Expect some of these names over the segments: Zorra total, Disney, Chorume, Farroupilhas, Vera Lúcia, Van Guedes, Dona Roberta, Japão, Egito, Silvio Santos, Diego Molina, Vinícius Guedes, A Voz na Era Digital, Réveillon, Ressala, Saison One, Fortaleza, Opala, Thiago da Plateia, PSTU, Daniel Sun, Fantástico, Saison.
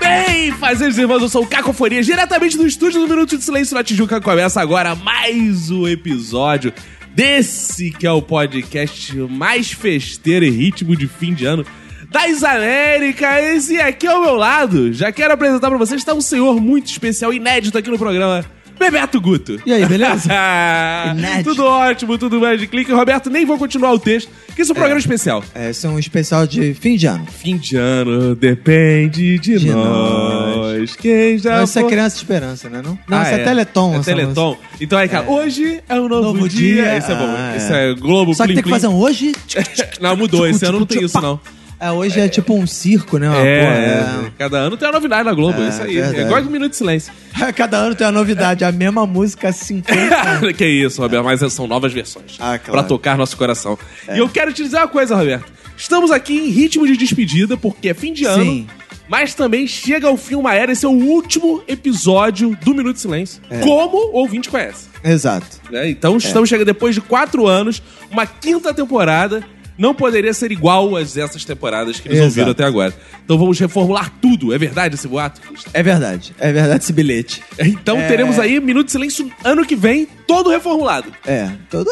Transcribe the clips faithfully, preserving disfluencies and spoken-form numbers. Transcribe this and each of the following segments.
Bem, fazeres irmãos, eu sou o Cacofonia, diretamente do estúdio do Minuto de Silêncio na Tijuca. Começa agora mais um episódio desse que é o podcast mais festeiro e ritmo de fim de ano das Américas, e aqui ao meu lado, já quero apresentar pra vocês, está um senhor muito especial, inédito aqui no programa, Bebeto Guto. E aí, beleza? Tudo ótimo, tudo mais de clique. Roberto, nem vou continuar o texto, que isso é um é, programa especial. É, isso é um especial de fim de ano. Fim de ano depende de, de nós. nós. Quem já Essa for... é Criança de Esperança, né? Não, não ah, isso é, é Teleton. É essa Teleton. Música. Então aí, cara, é. hoje é um novo, novo dia. Isso é bom. Ah, isso é. é Globo. Só que tem que fazer um hoje? Não, mudou. Esse ano não tem isso, não. É, hoje é, é tipo um circo, né? Uma é, porra, é, cada ano tem uma novidade na Globo, é, isso aí. É igual do Minuto de Silêncio. Cada ano tem uma novidade, a mesma música há cinquenta anos. Que isso, Roberto, mas são novas versões. Ah, claro. Pra tocar nosso coração. É. E eu quero te dizer uma coisa, Roberto. Estamos aqui em ritmo de despedida, porque é fim de ano. Sim. Mas também chega ao fim uma era, esse é o último episódio do Minuto de Silêncio, é. como o ouvinte conhece. Exato. É, então é. estamos chegando depois de quatro anos, uma quinta temporada. Não poderia ser igual às essas temporadas que nos Exato. ouviram até agora. Então vamos reformular tudo. É verdade esse boato? É verdade. É verdade esse bilhete. Então é... teremos aí Minuto de Silêncio ano que vem, todo reformulado. É. Todo...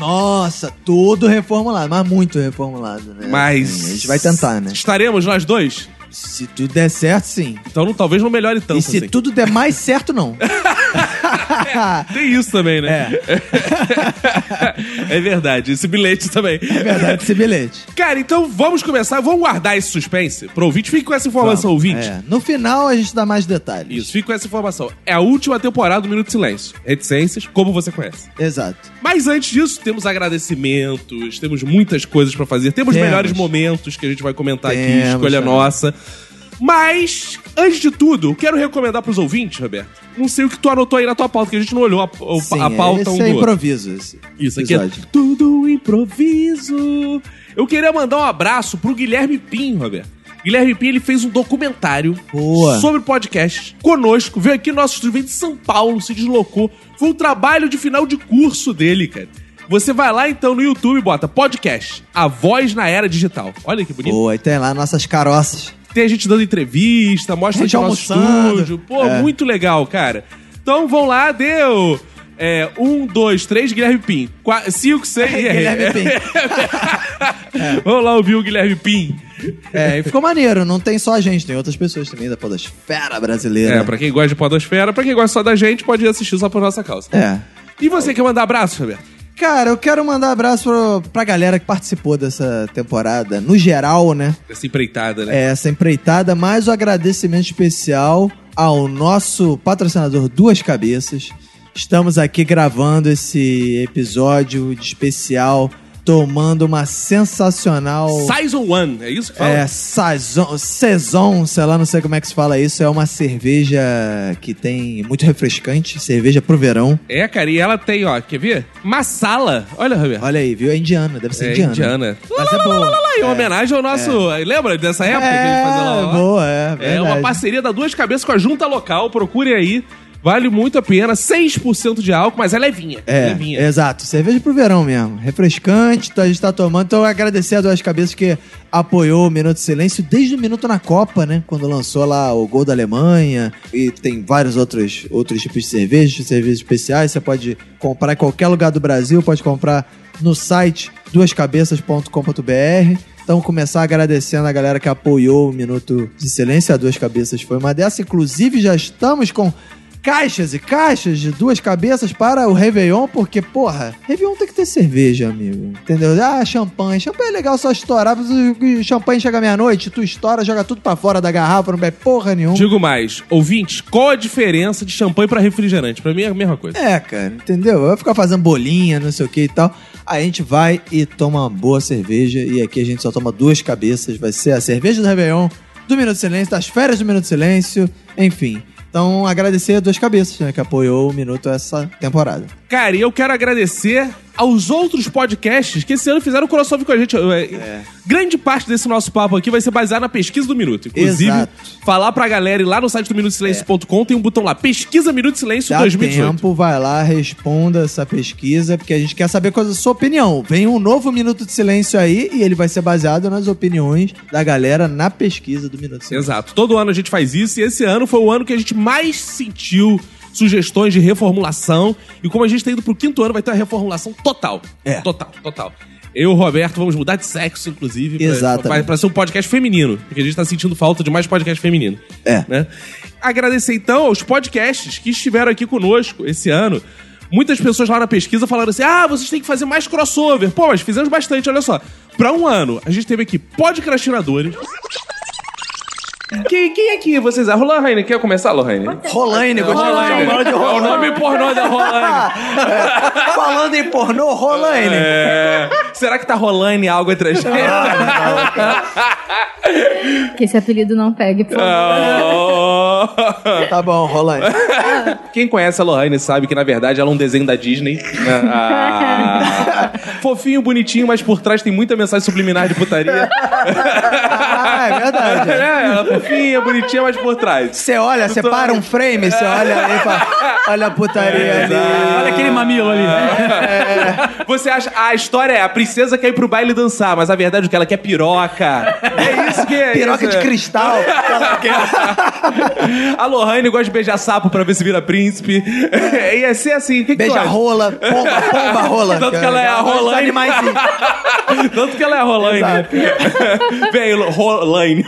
Nossa, todo reformulado. Mas muito reformulado, né? Mas... É, a gente vai tentar, né? Estaremos nós dois? Se tudo der certo, sim. Então não, talvez não melhore tanto. E se assim. tudo der mais certo, não. É, tem isso também, né? É. É verdade, esse bilhete também. É verdade, esse bilhete. Cara, então vamos começar, vamos guardar esse suspense pro ouvinte. Fique com essa informação, vamos, ouvinte. É. No final a gente dá mais detalhes. Isso, fique com essa informação. É a última temporada do Minuto de Silêncio. Reticências, como você conhece. Exato. Mas antes disso, temos agradecimentos, temos muitas coisas pra fazer, temos, temos. melhores momentos que a gente vai comentar temos, aqui, escolha é. nossa. Mas, antes de tudo, quero recomendar pros ouvintes, Roberto. Não sei o que tu anotou aí na tua pauta, que a gente não olhou a, a, Sim, a pauta esse um do é improviso, esse Isso aqui é tudo improviso. Eu queria mandar um abraço pro Guilherme Pinho, Roberto. Guilherme Pinho, ele fez um documentário Boa. sobre podcast conosco. Veio aqui no nosso estúdio, veio de São Paulo, se deslocou. Foi um trabalho de final de curso dele, cara. Você vai lá, então, no YouTube, bota podcast, A Voz na Era Digital. Olha que bonito. Boa, e tem lá nossas caroças. Tem a gente dando entrevista, mostra a gente no estúdio. Pô, é. muito legal, cara. Então, vão lá, deu... É, um, dois, três, Guilherme Pinho. Qua, cinco, seis... É, Guilherme Pinho. É. Vamos lá ouvir o Guilherme Pinho. É, e ficou maneiro. Não tem só a gente, tem outras pessoas também da podosfera brasileira. É, pra quem gosta de podosfera, pra quem gosta só da gente, pode assistir só por nossa causa. É. E você, é. quer mandar abraço, Roberto? Cara, eu quero mandar um abraço pro, pra galera que participou dessa temporada, no geral, né? Essa empreitada, né? É, essa empreitada, mais um agradecimento especial ao nosso patrocinador Duas Cabeças. Estamos aqui gravando esse episódio de especial, tomando uma sensacional... Saison One, é isso que fala? É, Saison, Saison, sei lá, não sei como é que se fala isso. É uma cerveja que tem muito refrescante, cerveja pro verão. É, cara, e ela tem, ó, quer ver? Massala. Olha, Roberto. Olha aí, viu? É indiana, deve ser é indiana. indiana. Mas lá, é boa. Lá, lá, lá, lá. É. Em homenagem ao nosso... É. Lembra dessa época é, que a gente fazia lá? É, boa, é. Verdade. É uma parceria da Duas Cabeças com a Junta Local, procure aí. Vale muito a pena, seis por cento de álcool, mas é levinha. É, levinha. Exato. Cerveja pro verão mesmo. Refrescante, a gente tá tomando. Então, eu agradecer a Duas Cabeças que apoiou o Minuto de Silêncio desde o Minuto na Copa, né? Quando lançou lá o gol da Alemanha. E tem vários outros, outros tipos de cerveja, cervejas especiais. Você pode comprar em qualquer lugar do Brasil. Pode comprar no site duas cabeças ponto com ponto b r. Então, começar agradecendo a galera que apoiou o Minuto de Silêncio. A Duas Cabeças foi uma dessas. Inclusive, já estamos com... caixas e caixas de Duas Cabeças para o Réveillon, porque, porra, Réveillon tem que ter cerveja, amigo. Entendeu? Ah, champanhe. Champanhe é legal só estourar. Champanhe chega meia-noite, tu estoura, joga tudo pra fora da garrafa, não bebe porra nenhuma. Digo mais, ouvintes, qual a diferença de champanhe pra refrigerante? Pra mim é a mesma coisa. É, cara, entendeu? Eu vou ficar fazendo bolinha, não sei o que e tal. Aí a gente vai e toma uma boa cerveja, e aqui a gente só toma Duas Cabeças. Vai ser a cerveja do Réveillon do Minuto de Silêncio, das férias do Minuto de Silêncio, enfim. Então, agradecer a Duas Cabeças, né, que apoiou o Minuto essa temporada. Cara, e eu quero agradecer aos outros podcasts que esse ano fizeram crossover com a gente. É. Grande parte desse nosso papo aqui vai ser baseado na pesquisa do Minuto. Inclusive, exato, falar pra galera ir lá no site do minuto silêncio ponto com, é. tem um botão lá, pesquisa Minuto Silêncio dá dois mil e dezoito. Tempo, vai lá, responda essa pesquisa, porque a gente quer saber qual é a sua opinião. Vem um novo Minuto de Silêncio aí e ele vai ser baseado nas opiniões da galera na pesquisa do Minuto de Silêncio. Exato. Todo ano a gente faz isso e esse ano foi o ano que a gente mais sentiu sugestões de reformulação. E como a gente tá indo pro quinto ano, vai ter uma reformulação total. É. Total, total. Eu, Roberto, vamos mudar de sexo, inclusive. Exatamente. Pra, pra, pra ser um podcast feminino. Porque a gente tá sentindo falta de mais podcast feminino. É. Né? Agradecer, então, aos podcasts que estiveram aqui conosco esse ano. Muitas pessoas lá na pesquisa falaram assim, ah, vocês têm que fazer mais crossover. Pô, mas fizemos bastante, olha só. Pra um ano, a gente teve aqui podcastinadores... Quem, quem é que vocês... A Rolaine, quer começar, Rolaine? Rolaine, gostei de chamar de Rolaine. É o nome pornô da Rolaine. É. Falando em pornô, Rolaine. É. Será que tá Rolaine algo entre a gente? Que esse apelido não pegue, por favor. Oh. Tá bom, Rolaine. Quem conhece a Rolaine sabe que, na verdade, ela é um desenho da Disney. Ah. Fofinho, bonitinho, mas por trás tem muita mensagem subliminar de putaria. Ah, é verdade. É, ela fofinha, bonitinha, mas por trás. Você olha, você para um frame, você olha ali e fala, olha a putaria é, ali. Exato. Olha aquele mamilo ali. É. É. Você acha, a história é, a princesa quer ir pro baile dançar, mas a verdade é que ela quer piroca. É isso que é. Piroca isso, de é. cristal. Ela quer. A Lohane gosta de beijar sapo pra ver se vira príncipe. É. E é ser assim, o que beija que tu rola, pomba, pomba, rola. Tanto que ela é a Rolaine. Tanto que ela é a Rolaine. Vem, Rolaine.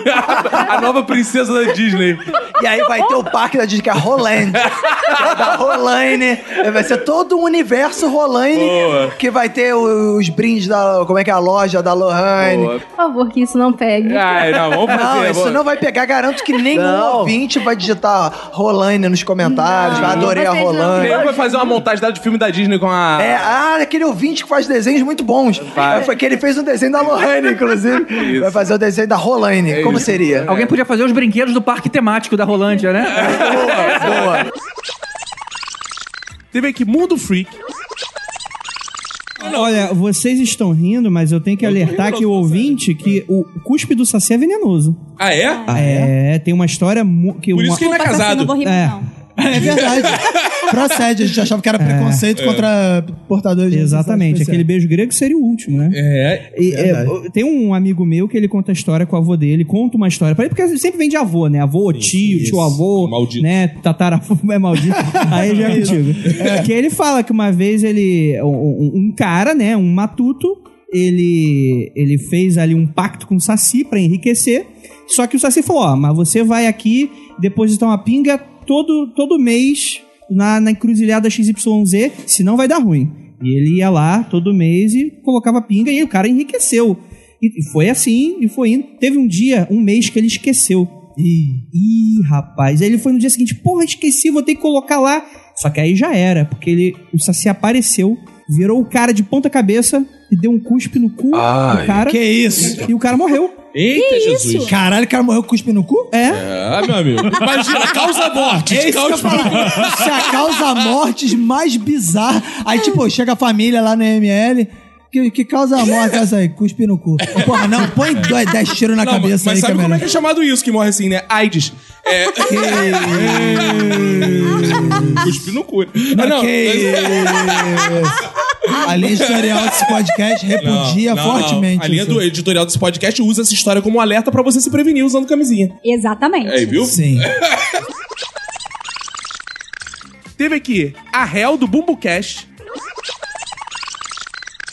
A nova princesa da Disney. E aí vai ter o parque da Disney, que é a Rolaine. Da Rolaine. Vai ser todo um universo Rolaine. Boa. Que vai ter os brindes da... Como é que é a loja da Lohane. Boa. Por favor, que isso não pegue. Ai, não, vamos fazer, não, isso boa. Não vai pegar. Garanto que nenhum não. ouvinte vai digitar Rolaine nos comentários. Não, adorei a Rolaine. Eu vou fazer uma montagem de filme da Disney com a... É, ah, aquele ouvinte que faz desenhos muito bons. Vai. Foi que ele fez um desenho da Lohane, inclusive. Isso. Vai fazer o desenho da Rolaine. É. Como isso seria? Alguém podia fazer os brinquedos do parque temático da Rolândia, né? Boa, boa. Teve aqui Mundo Freak. Olha, vocês estão rindo, mas eu tenho que eu alertar que o ouvinte que o cuspe do Saci é venenoso. Ah, é? Ah, é? É, tem uma história... Que Por uma... isso que ele é casado. Não rir, é. Não. É verdade. Procede, a gente achava que era preconceito é, contra é. portadores de... Exatamente, aquele beijo grego seria o último, né? É, e, é, é. Tem um amigo meu que ele conta a história com o avô dele, conta uma história pra ele, porque sempre vem de avô, né? Avô, sim, tio, isso. tio avô, maldito. Né? Tataravô é maldito. Aí já é antigo. É. Que ele fala que uma vez ele... Um, um cara, né? Um matuto, ele, ele fez ali um pacto com o Saci pra enriquecer, só que o Saci falou, ó, mas você vai aqui depositar uma pinga Todo, todo mês na, na encruzilhada X Y Z, senão vai dar ruim. E ele ia lá todo mês e colocava pinga e o cara enriqueceu. E, e foi assim, e foi indo. Teve um dia, um mês que ele esqueceu. Ih, rapaz. Aí ele foi no dia seguinte, porra, esqueci, vou ter que colocar lá. Só que aí já era, porque ele, o Saci apareceu, virou o cara de ponta cabeça e deu um cuspe no cu Ai, do cara. Que isso? E o cara morreu. Eita, que Jesus. Isso? Caralho, o cara morreu com cuspe no cu? É. É, meu amigo. Imagina, causa mortes. É isso causa... que eu falo. Isso é a causa mortes mais bizarra. Aí, tipo, chega a família lá no M L... Que, que causa a morte essa aí? Cuspe no cu. Porra, não, põe dez tiros na não, cabeça mas aí, sabe como é que é chamado isso que morre assim, né? AIDS. É... Que... Cuspe no cu. Não, ah, não. Que... A linha editorial desse podcast repudia não, não, fortemente. Não. A linha do editorial desse podcast usa essa história como um alerta pra você se prevenir usando camisinha. Exatamente. Aí, viu? Sim. Teve aqui a réu do Bumbucast.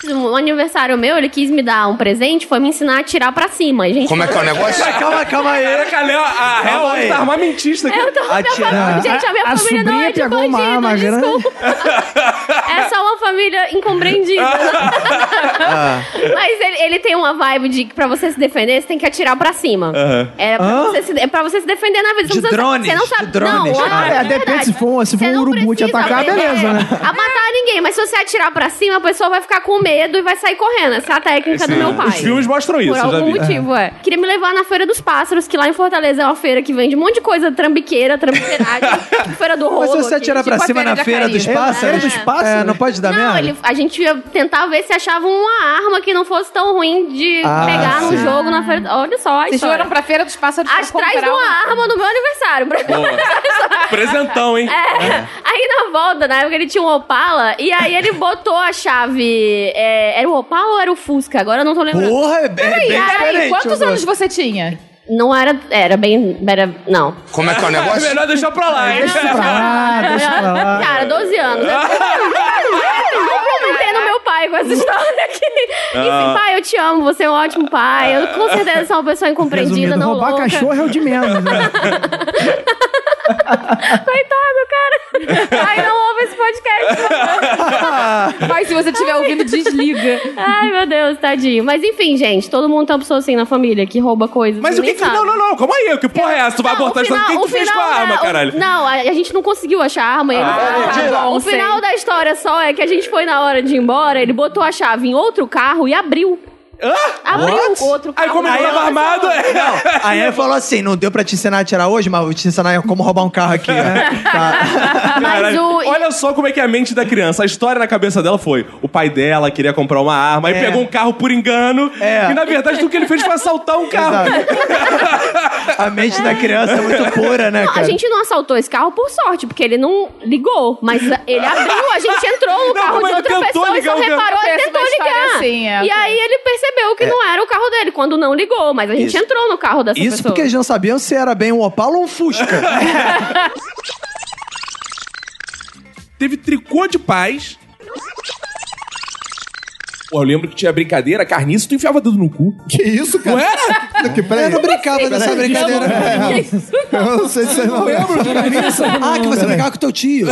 Um aniversário meu, ele quis me dar um presente, foi me ensinar a tirar pra cima. Gente, como é que é o negócio? Calma, calma aí. Era calhão, a réu tá armamentista aqui. Eu tô a tirar. Gente, a minha a família não é de bandido, arma, desculpa. É só uma família incompreendida. Ah. Mas ele, ele tem uma vibe de que pra você se defender, você tem que atirar pra cima. Uhum. É, pra ah? se, é pra você se defender na vida. Você de precisa, drones, você não sabe, de drones. Não, ah, é, depende se for, se for um urubu te atacar, beleza, né? A matar ninguém, mas se você atirar pra cima, a pessoa vai ficar com medo. medo e vai sair correndo. Essa é a técnica Sim. do meu pai. Os filmes mostram isso, por algum motivo, é. é. Queria me levar na Feira dos Pássaros, que lá em Fortaleza é uma feira que vende um monte de coisa, trambiqueira, trambiqueiragem, feira do rolo. Mas você atira pra tipo cima na Feira dos Pássaros? É. Dos Pássaros? É, não pode dar não, merda? Não, a gente ia tentar ver se achava uma arma que não fosse tão ruim de ah, pegar sim. no jogo na feira. Olha só, vocês foram pra Feira dos Pássaros pra comprar uma... Atrás de uma arma no meu aniversário. Presentão, hein? É. É. Aí na volta, na época ele tinha um Opala, e aí ele botou a chave... É, era o Opala ou era o Fusca? Agora eu não tô lembrando. Porra, é bem, aí, bem aí, diferente. Quantos anos você tinha? Não era... Era bem... Era, não. Como é que é o negócio? Melhor deixar pra lá, hein? Deixa pra lá, deixa pra lá. Cara, doze anos. Com essa história aqui. Ah. Enfim, pai, eu te amo, você é um ótimo pai. Eu com certeza sou uma pessoa incompreendida, Resumindo, não roubar louca. Roubar cachorro é o de menos, né? Coitado, cara. Ai, não ouve esse podcast. Mas se você estiver ouvindo, desliga. Ai, meu Deus, tadinho. Mas enfim, gente, todo mundo tem uma pessoa assim na família que rouba coisas. Mas o que que... Sabe. Não, não, não, calma aí. Que porra é essa? Tu vai abortar o final, que tu fez com a arma, caralho? Não, a gente não conseguiu achar a arma. Ah, o final da história só é que a gente foi na hora de ir embora, ele botou a chave em outro carro e abriu. Ah, abriu o outro carro. Aí como ele tava armado... Aí ele falou assim, não deu pra te ensinar a atirar hoje, mas vou te ensinar como roubar um carro aqui, né? Tá. Mas o... Olha só como é que é a mente da criança. A história na cabeça dela foi, o pai dela queria comprar uma arma, aí é. pegou um carro por engano, é. e na verdade tudo que ele fez foi assaltar um carro. A mente é. da criança é muito pura, né, não, cara? A gente não assaltou esse carro por sorte, porque ele não ligou, mas ele abriu, a gente entrou no não, carro de outra pessoa ligar, e só reparou, ele tentou ligar. Assim, é. E aí ele percebeu percebeu que é. não era o carro dele, quando não ligou, mas a gente Isso. entrou no carro dessa Isso pessoa. Isso porque eles não sabiam se era bem um Opala ou um Fusca. Teve tricô de paz. Eu lembro que tinha brincadeira, carniça, tu enfiava dedo no cu. Que isso, cara? Não era? Que, eu não brincava assim, dessa brincadeira. Não, não. Isso, não. Eu não sei se você não lembra. Ah, que você brincava com teu tio.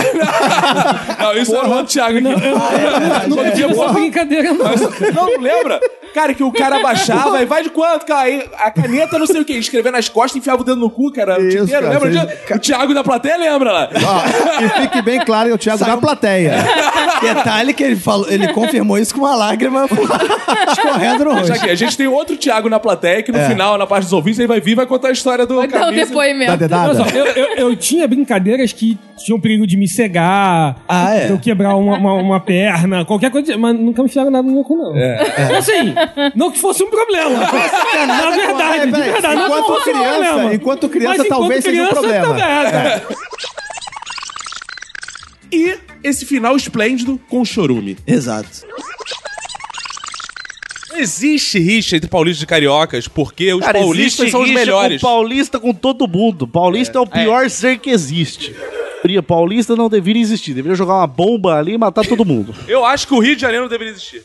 Não, isso era o outro Thiago aqui. Não, ah, é, não tinha essa brincadeira, não. Mas, não, não lembra? Cara, que o cara baixava e vai de quanto, cara? Aí a caneta, não sei o quê, escrever nas costas, enfiava o dedo no cu, cara. O isso, cara, lembra? Vocês... O Thiago da plateia lembra lá. Ah, e fique bem claro que é o Thiago Sabe... da plateia. Detalhe que ele, falou, ele confirmou isso com uma lágrima escorrendo no rosto. A gente tem outro Thiago na plateia que no é. final, na parte dos ouvintes, ele vai vir e vai contar a história do camisa. Vai dar o depoimento. Só, eu, eu, eu tinha brincadeiras que tinham perigo de me cegar, ah, é. eu quebrar uma, uma, uma perna, qualquer coisa, mas nunca me enfiaram nada no meu cu, não. É. É. Assim, não que fosse um problema. É, na verdade, é, de verdade. Enquanto não, criança, não, não, não. enquanto criança mas talvez enquanto criança, seja um problema. É. E esse final esplêndido com o Chorume. Exato. Não existe rixa entre paulistas e cariocas, porque os cara, paulistas são os melhores. Com paulista com todo mundo. Paulista é, é o pior é. ser que existe. Paulista não deveria existir. Deveria jogar uma bomba ali e matar todo mundo. Eu acho que o Rio de Janeiro não deveria existir.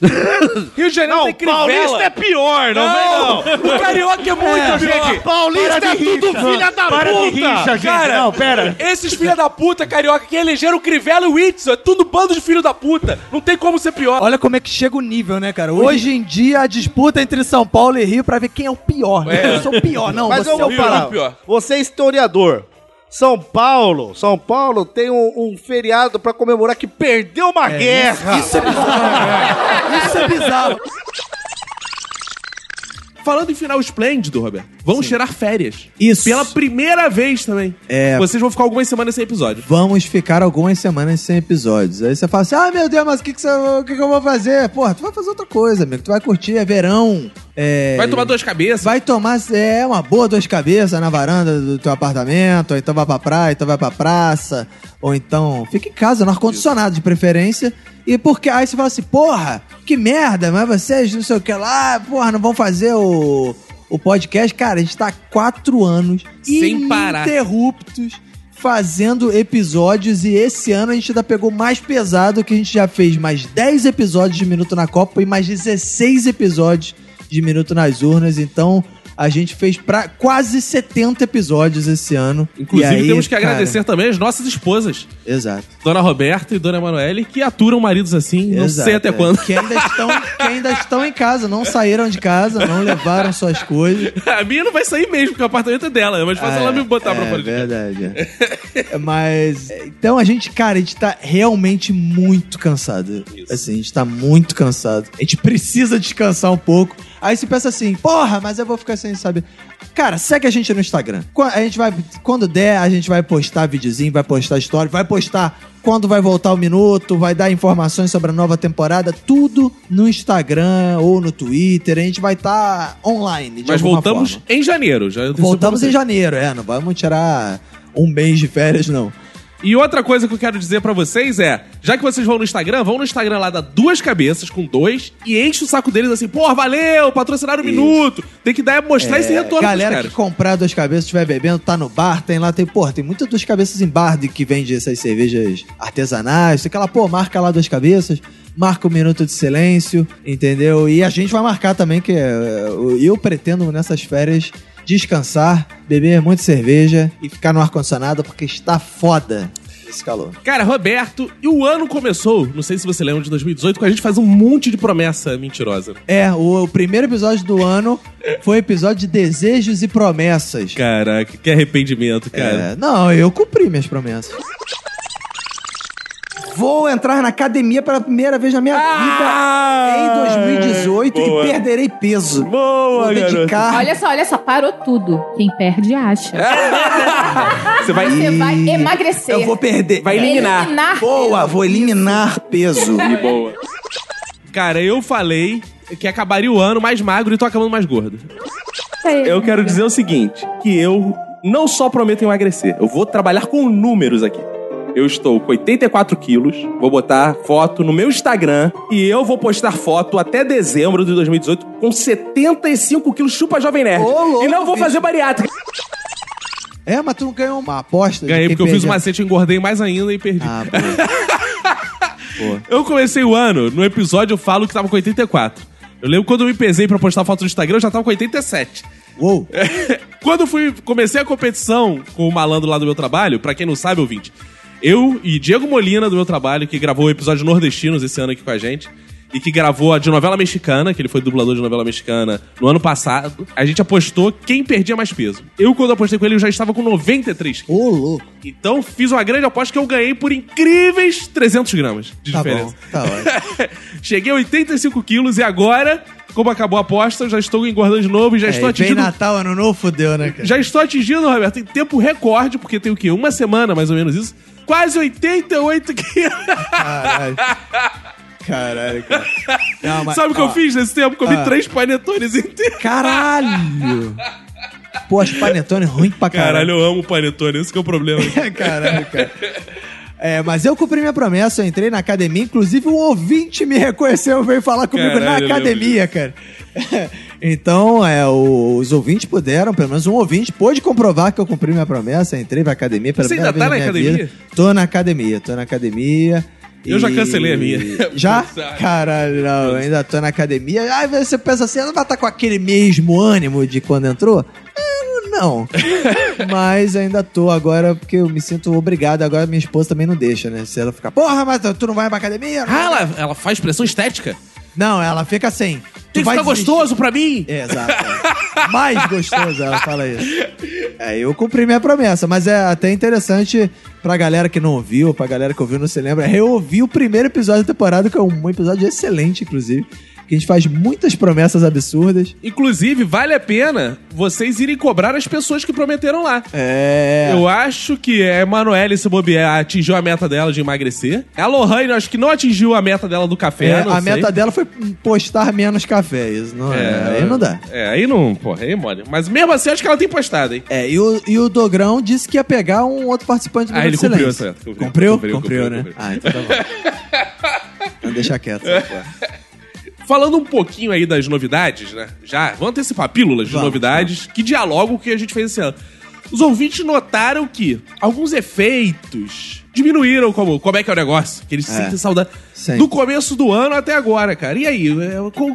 Rio de Janeiro não, tem Crivella. Paulista é pior, não não. Vem, não. O carioca é muito é, pior. Gente, paulista é rixa. Tudo filha da para puta. De rixa, gente. Cara, não, pera. Esses filha da puta carioca que elegeram o Crivella e o Whitson. É tudo bando de filho da puta. Não tem como ser pior. Olha como é que chega o nível, né, cara? Hoje em dia, a disputa entre São Paulo e Rio pra ver quem é o pior. Né? É. Eu sou o pior, não. Mas você eu vou falar. É o pior. Você é historiador. São Paulo, São Paulo tem um, um feriado pra comemorar que perdeu uma é, guerra. Isso é bizarro. Isso é bizarro. Falando em final esplêndido, Roberto, vamos Sim. tirar férias. Isso. Pela primeira vez também. É. Vocês vão ficar algumas semanas sem episódio. Vamos ficar algumas semanas sem episódios. Aí você fala assim, ah, meu Deus, mas o que, que, que, que eu vou fazer? Porra, tu vai fazer outra coisa, amigo. Tu vai curtir, é verão. É, vai tomar duas cabeças. Vai tomar, é, uma boa duas cabeças na varanda do teu apartamento, ou então vai pra praia, ou então vai pra praça, ou então fica em casa, no ar-condicionado de preferência. E porque aí você fala assim, porra, que merda, mas vocês não sei o que lá, porra, não vão fazer o, o podcast. Cara, a gente tá há quatro anos ininterruptos fazendo episódios e esse ano a gente ainda pegou mais pesado que a gente já fez mais dez episódios de Minuto na Copa e mais dezesseis episódios de Minuto nas Urnas, então A gente fez pra quase setenta episódios esse ano. Inclusive, aí, temos que cara... agradecer também as nossas esposas. Exato. Dona Roberta e Dona Emanuele, que aturam maridos assim, exato, não sei até é. quando. Que ainda, estão, que ainda estão em casa, não saíram de casa, não levaram suas coisas. A minha não vai sair mesmo, porque o apartamento é dela, mas faz ah, ela me botar é, pra fora de casa. É verdade. É. Mas, então a gente, cara, a gente tá realmente muito cansado. Isso. Assim, a gente tá muito cansado. A gente precisa descansar um pouco. Aí você pensa assim, porra, mas eu vou ficar sem saber. Cara, segue a gente no Instagram. A gente vai, quando der, a gente vai postar videozinho, vai postar story, vai postar quando vai voltar o Minuto, vai dar informações sobre a nova temporada, tudo no Instagram ou no Twitter. A gente vai estar tá online de Mas alguma voltamos forma. Em janeiro. Já voltamos em janeiro, é. Não vamos tirar um mês de férias, não. E outra coisa que eu quero dizer pra vocês é, já que vocês vão no Instagram, vão no Instagram lá da Duas Cabeças, com dois, e enche o saco deles assim, pô, valeu, patrocinaram o Minuto. Tem que dar, mostrar é, esse retorno. Galera que comprar Duas Cabeças, estiver bebendo, tá no bar, tem lá, tem, porra, tem muitas Duas Cabeças em bar que vende essas cervejas artesanais, aquela, pô, marca lá Duas Cabeças, marca o Minuto de Silêncio, entendeu? E a gente vai marcar também, que eu pretendo nessas férias descansar, beber muita cerveja e ficar no ar-condicionado porque está foda esse calor. Cara, Roberto, e o ano começou, não sei se você lembra, de dois mil e dezoito, com a gente faz um monte de promessa mentirosa. É, o, o primeiro episódio do ano foi o episódio de desejos e promessas. Caraca, que arrependimento, cara. É, não, eu cumpri minhas promessas. Vou entrar na academia pela primeira vez na minha ah, vida em dois mil e dezoito boa. E perderei peso. Boa, vou dedicar. Garoto. Olha só, olha só, parou tudo. Quem perde, acha. Você vai... Você vai emagrecer. Eu vou perder. Vai eliminar. eliminar boa, peso. Vou eliminar peso. E boa. Cara, eu falei que acabaria o ano mais magro e tô acabando mais gordo. É. Eu quero dizer o seguinte, que eu não só prometo emagrecer, eu vou trabalhar com números aqui. Eu estou com oitenta e quatro quilos, vou botar foto no meu Instagram e eu vou postar foto até dezembro de dois mil e dezoito com setenta e cinco quilos, chupa Jovem Nerd. Ô, louco, e não vou fazer bariátrica. É, mas tu não ganhou uma aposta? Ganhei, porque eu fiz o macete, engordei mais ainda e perdi. Ah, pô. Eu comecei o ano, no episódio eu falo que tava com oitenta e quatro. Eu lembro quando eu me pesei pra postar foto no Instagram, eu já tava com oitenta e sete. Uou! Quando eu fui, comecei a competição com o malandro lá do meu trabalho, pra quem não sabe, ouvinte... Eu e Diego Molina, do meu trabalho, que gravou o episódio Nordestinos esse ano aqui com a gente, e que gravou a de novela mexicana, que ele foi dublador de novela mexicana no ano passado, a gente apostou quem perdia mais peso. Eu, quando apostei com ele, eu já estava com noventa e três quilos. Ô, louco. Então, fiz uma grande aposta que eu ganhei por incríveis trezentos gramas de tá diferença. Bom, tá ótimo. Cheguei a oitenta e cinco quilos e agora... Como acabou a aposta, eu já estou engordando de novo e já é, estou atingindo... Bem Natal, ano novo, fodeu, né, cara? Já estou atingindo, Roberto, em tempo recorde, porque tem o quê? Uma semana, mais ou menos isso. Quase oitenta e oito quilos. Caralho. Caralho, cara. Não, mas... Sabe o que ah. eu fiz nesse tempo? Comi ah. três panetones inteiros. Caralho. Pô, as panetones ruim pra caralho. Caralho, eu amo panetone, esse que é o problema. Caralho, cara. É, mas eu cumpri minha promessa, eu entrei na academia, inclusive um ouvinte me reconheceu, veio falar comigo. Caralho, na academia, cara. Então, é, o, os ouvintes puderam, pelo menos um ouvinte pôde comprovar que eu cumpri minha promessa, entrei pra academia pela primeira vez na minha vida. Você ainda tá na academia? Tô na academia, tô na academia. Eu e... já cancelei a minha. Já? Caralho, não, eu ainda tô na academia. Aí você pensa assim, ela vai estar com aquele mesmo ânimo de quando entrou? Não, mas ainda tô agora porque eu me sinto obrigado. Agora minha esposa também não deixa, né? Se ela ficar, porra, mas tu não vai pra academia? Não. Ah, ela, ela faz pressão estética? Não, ela fica assim. Tem que ficar gostoso pra mim? É, exato. É. Mais gostoso, ela fala isso. É, eu cumpri minha promessa, mas é até interessante pra galera que não ouviu, pra galera que ouviu não se lembra. Eu ouvi o primeiro episódio da temporada, que é um episódio excelente, inclusive. Que a gente faz muitas promessas absurdas. Inclusive, vale a pena vocês irem cobrar as pessoas que prometeram lá. É. Eu acho que a Emanuele, se bobear, atingiu a meta dela de emagrecer. A Lohane, eu acho que não atingiu a meta dela do café. É, não a sei. meta dela foi postar menos café. Isso não é, é, aí não dá. É, aí não, porra, aí mole. Mas mesmo assim, acho que ela tem postado, hein? É, e o, e o Dogrão disse que ia pegar um outro participante do ah, ele cumpriu, certo? Cumpriu? Cumpriu, cumpriu, cumpriu, né? Cumpriu. Ah, então tá bom. Vamos deixar quieto, porra. Falando um pouquinho aí das novidades, né? Já, vamos antecipar pílulas de vamos, novidades vamos. que dialogam com o que a gente fez esse ano. os ouvintes notaram que alguns efeitos diminuíram como, como é que é o negócio, que eles é. sentem saudade Sempre. do começo do ano até agora, cara. E aí? Com,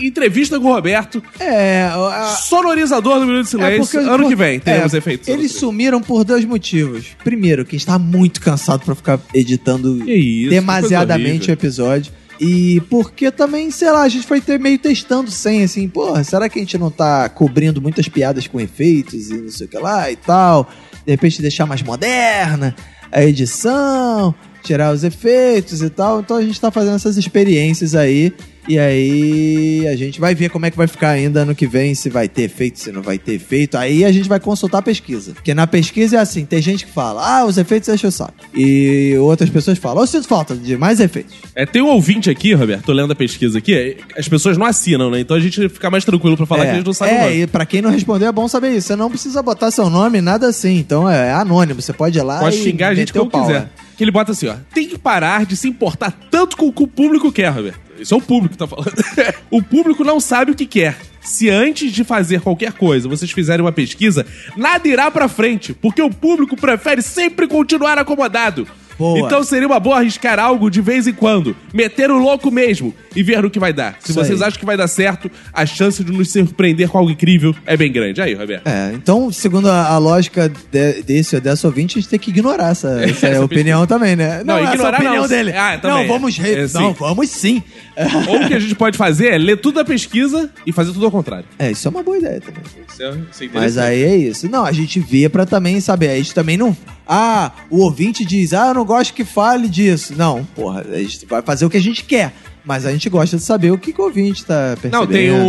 entrevista com o Roberto, é, a... sonorizador do Minuto de Silêncio. É porque, ano por... que vem teremos é, efeitos. Eles sumiram por dois motivos. Primeiro, que está muito cansado para ficar editando isso, demasiadamente o episódio. E porque também, sei lá, a gente foi ter meio testando sem, assim, porra, será que a gente não tá cobrindo muitas piadas com efeitos e não sei o que lá e tal? De repente deixar mais moderna a edição, tirar os efeitos e tal. Então a gente tá fazendo essas experiências aí. E aí a gente vai ver como é que vai ficar ainda ano que vem, se vai ter efeito, se não vai ter efeito. Aí a gente vai consultar a pesquisa. Porque na pesquisa é assim, tem gente que fala, ah, os efeitos deixa eu saco. E outras pessoas falam, eu sinto falta de mais efeitos. É, tem um ouvinte aqui, Roberto, tô lendo a pesquisa aqui, as pessoas não assinam, né? Então a gente fica mais tranquilo pra falar é, que eles não sabem é, o nome. É, e pra quem não respondeu é bom saber isso. Você não precisa botar seu nome, nada assim. Então é, é anônimo, você pode ir lá pode e... Pode xingar a gente como pau, quiser. É. Que ele bota assim, ó, tem que parar de se importar tanto com o que o público quer, Roberto. Isso é o público que tá falando. O público não sabe o que quer. Se antes de fazer qualquer coisa vocês fizerem uma pesquisa, nada irá pra frente, porque o público prefere sempre continuar acomodado. Boa. Então seria uma boa arriscar algo de vez em quando, meter o louco mesmo e ver no que vai dar. Se Isso vocês aí. acham que vai dar certo, a chance de nos surpreender com algo incrível é bem grande. Aí, Roberto. É, então, segundo a, a lógica de, desse ou dessa ouvinte, a gente tem que ignorar essa, essa, essa opinião pesquisa. também, né? Não, não ignorar a opinião não. dele. Ah, também. Não, vamos re... é, não, vamos sim. Ou o que a gente pode fazer é ler tudo a pesquisa e fazer tudo ao contrário. É, isso é uma boa ideia também. Isso é, isso é Mas aí é isso. Não, a gente vê pra também saber. A gente também não... Ah, o ouvinte diz, ah, eu não gosto que fale disso. Não, porra, a gente vai fazer o que a gente quer. Mas a gente gosta de saber o que, que o ouvinte tá percebendo. Não, tem um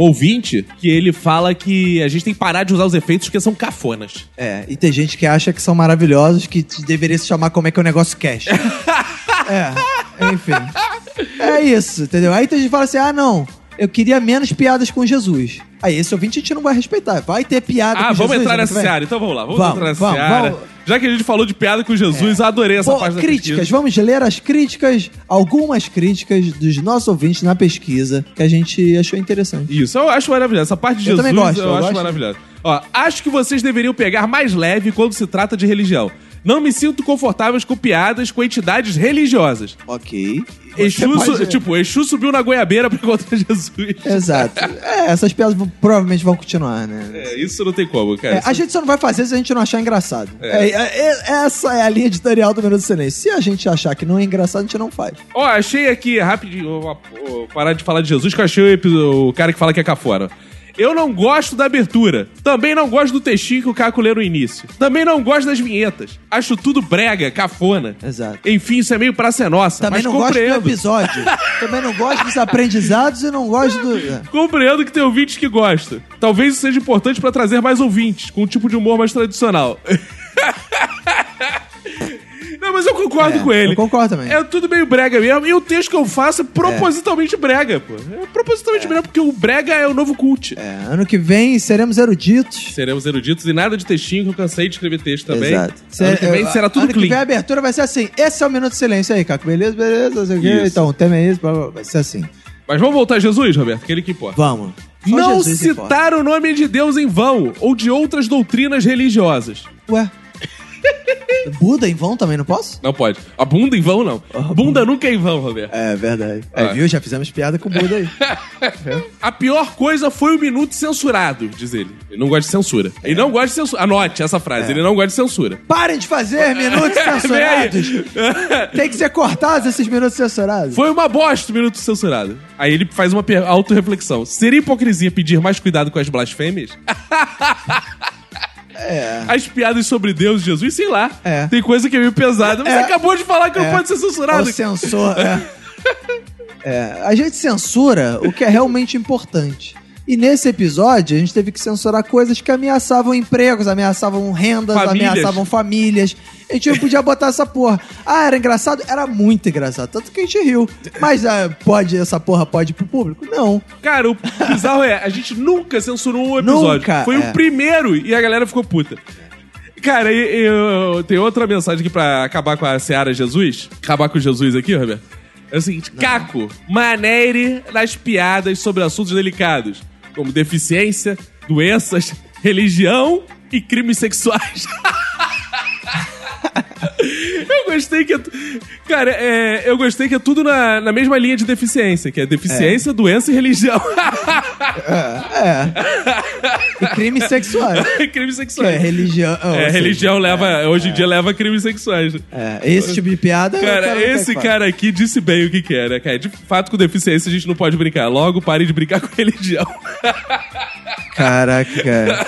ouvinte que ele fala que a gente tem que parar de usar os efeitos porque são cafonas. É, e tem gente que acha que são maravilhosos, que deveria se chamar como é que é o negócio cash. É, enfim. É isso, entendeu? Aí tem gente que fala assim, ah, não, eu queria menos piadas com Jesus. Aí esse ouvinte a gente não vai respeitar. Vai ter piada ah, com Jesus. Ah, vamos entrar nessa seara. Então vamos lá, vamos, vamos entrar nessa vamos, seara. Vamos. Já que a gente falou de piada com Jesus, é. eu adorei essa Pô, parte da críticas. pesquisa. Vamos ler as críticas, algumas críticas dos nossos ouvintes na pesquisa que a gente achou interessante. Isso, eu acho maravilhoso. Essa parte de eu Jesus gosto, eu, eu acho maravilhosa. Ó, acho que vocês deveriam pegar mais leve quando se trata de religião. Não me sinto confortável com piadas com entidades religiosas. Ok. Exu, pode... Tipo, Exu subiu na goiabeira pra encontrar Jesus. Exato. É, essas piadas provavelmente vão continuar, né? É, isso não tem como, cara. É, a gente só não vai fazer se a gente não achar engraçado. É. É, é, essa é a linha editorial do Minuto do Silêncio. Se a gente achar que não é engraçado, a gente não faz. Ó, oh, achei aqui, rapidinho, vou parar de falar de Jesus, que eu achei o, o cara que fala que é cafona. Eu não gosto da abertura. Também não gosto do textinho que o Caco lê no início. Também não gosto das vinhetas. Acho tudo brega, cafona. Exato. Enfim, isso é meio praça é nossa. Também mas não compreendo. Gosto do episódio. Também não gosto dos aprendizados e não gosto do... Compreendo que tem ouvintes que gostam. Talvez isso seja importante pra trazer mais ouvintes, com um tipo de humor mais tradicional. Não, mas eu concordo é, com ele. Eu concordo também. É tudo meio brega mesmo. E o texto que eu faço é propositalmente é. brega, pô. É propositalmente é. brega, porque o brega é o novo cult. É, ano que vem seremos eruditos. Seremos eruditos e nada de textinho, que eu cansei de escrever texto também. Exato. Ano que vem eu, será tudo ano clean. Ano que vem a abertura vai ser assim. Esse é o Minuto de Silêncio aí, Caco. Beleza, beleza. Assim, então, o tema é isso. Vai ser assim. Mas vamos voltar a Jesus, Roberto? Aquele que importa. Vamos. Só não Jesus citar importa. o nome de Deus em vão ou de outras doutrinas religiosas. Ué? Buda em vão também, não posso? Não pode. A bunda em vão, não. Oh, bunda, bunda nunca é em vão, Roberto. É verdade. Ah. É, viu? Já fizemos piada com o Buda aí. É. A pior coisa foi o minuto censurado, diz ele. Ele não gosta de censura. É. Ele não gosta de censura. Anote essa frase. É. Ele não gosta de censura. Parem de fazer minutos censurados. Tem que ser cortados esses minutos censurados. Foi uma bosta o minuto censurado. Aí ele faz uma autorreflexão. Seria hipocrisia pedir mais cuidado com as blasfêmias? É. As piadas sobre Deus e Jesus, sei lá. É. Tem coisa que é meio pesada. Mas é. você acabou de falar que é. não pode ser censurado. O censor, é. é. A gente censura o que é realmente importante. E nesse episódio, a gente teve que censurar coisas que ameaçavam empregos, ameaçavam rendas, famílias. ameaçavam famílias. A gente não podia botar essa porra. Ah, era engraçado? Era muito engraçado. Tanto que a gente riu. Mas ah, pode, essa porra pode ir pro público? Não. Cara, o bizarro é, a gente nunca censurou um episódio. Nunca, Foi é. o primeiro e a galera ficou puta. Cara, eu, eu, tem outra mensagem aqui pra acabar com a Seara Jesus. Acabar com Jesus aqui, Roberto. É o seguinte, não. Caco, maneire nas piadas sobre assuntos delicados, como deficiência, doenças, religião e crimes sexuais. Eu gostei que é... Cara, é... eu gostei que é tudo na... na mesma linha de deficiência, que é deficiência, é. doença e religião. É, é. E crimes sexuais. Crimes sexuais. É, religião... Oh, é, assim, religião leva... É, hoje em é. dia leva crimes sexuais. É, esse tipo de piada... Cara, esse cara aqui disse bem o que que era, cara. De fato, com deficiência a gente não pode brincar. Logo, pare de brincar com religião. Caraca, cara.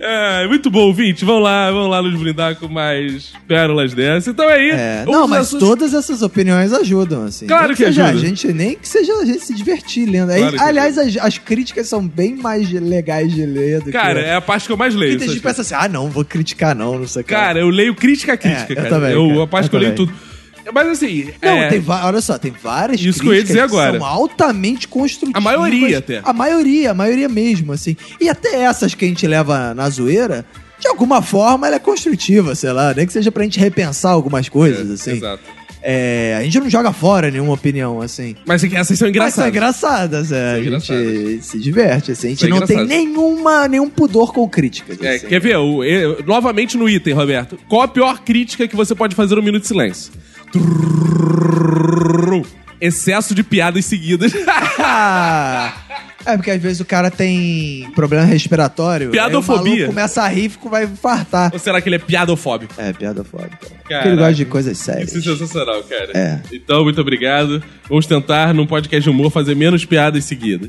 É, muito bom, ouvinte. Vamos lá, vamos lá nos brindar com mais pérolas dessas. Então é isso. É, não, mas assuntos... todas essas opiniões ajudam, assim. Claro nem que, que seja, ajuda. A gente, nem que seja a gente se divertir lendo. Aí, claro, aliás, as, as críticas são bem mais legais de ler do cara, que... Cara, é a parte que eu mais leio. Muita gente pensa assim, ah, não, vou criticar não, não sei o que. Cara, eu leio crítica a crítica, é, cara. Eu também, eu, cara. A parte eu que eu leio também. Tudo. Mas assim... Não, é... tem va- olha só, tem várias Isso críticas que, que agora. são altamente construtivas. A maioria até. A maioria, a maioria mesmo, assim. E até essas que a gente leva na zoeira, de alguma forma ela é construtiva, sei lá. Nem que seja pra gente repensar algumas coisas, é, assim. Exato. É, a gente não joga fora nenhuma opinião, assim. Mas essas são engraçadas. Mas são engraçadas, é. São engraçadas. A gente se diverte, assim. A gente são não engraçadas. tem nenhuma, nenhum pudor com críticas. É, assim. Quer ver? Eu, eu, novamente no item, Roberto. Qual a pior crítica que você pode fazer no Minuto de Silêncio? Trrr, excesso de piadas seguidas. É porque às vezes o cara tem problema respiratório. Piadofobia. Começa a rir e vai infartar. Ou será que ele é piadofóbico? É, piadofóbico. Porque ele gosta de coisas sérias. Isso é sensacional, cara. É. Então, muito obrigado. Vamos tentar, num podcast de humor, fazer menos piadas seguidas.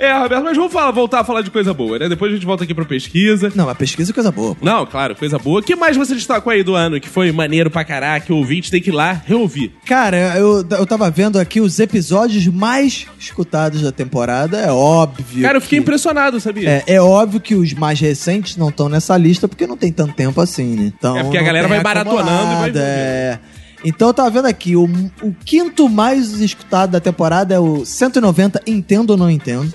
É, Roberto, mas vamos falar, voltar a falar de coisa boa, né? Depois a gente volta aqui pra pesquisa. Não, a pesquisa é coisa boa. Pô. Não, claro, coisa boa. O que mais você destacou aí do ano que foi maneiro pra caraca, que o ouvinte tem que ir lá reouvir? Cara, eu, eu tava vendo aqui os episódios mais escutados da temporada, é óbvio. Cara, eu fiquei que... impressionado, sabia? É, é óbvio que os mais recentes não estão nessa lista, porque não tem tanto tempo assim, né? Então, é porque a galera vai maratonando. É. Então eu tava vendo aqui, o, o quinto mais escutado da temporada é o cento e noventa, Entendo ou Não Entendo.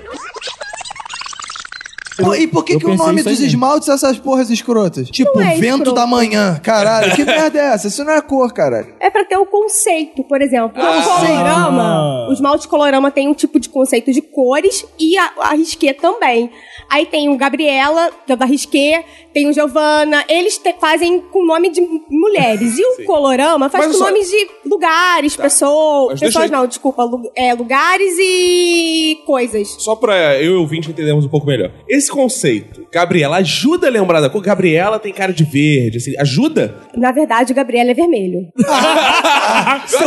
Eu, e por que, que o nome dos esmaltes é essas porras escrotas? Tipo, é Vento escroto. Da Manhã. Caralho, que merda é essa? Isso não é cor, caralho. É pra ter um conceito, por exemplo. Ah, o colorama, ah. o esmalte colorama tem um tipo de conceito de cores e a, a Risqué também. Aí tem o Gabriela, que é da Risqué, tem o Giovana. Eles te, fazem com nome de mulheres. E o Sim. colorama faz Mas com só... nome de lugares, tá. pessoas... Pessoas eu... não, desculpa. É, lugares e coisas. Só pra eu e o ouvinte entendermos um pouco melhor. Esse conceito, Gabriela, ajuda a lembrar da cor? Gabriela tem cara de verde, assim, ajuda? Na verdade, o Gabriela é vermelho.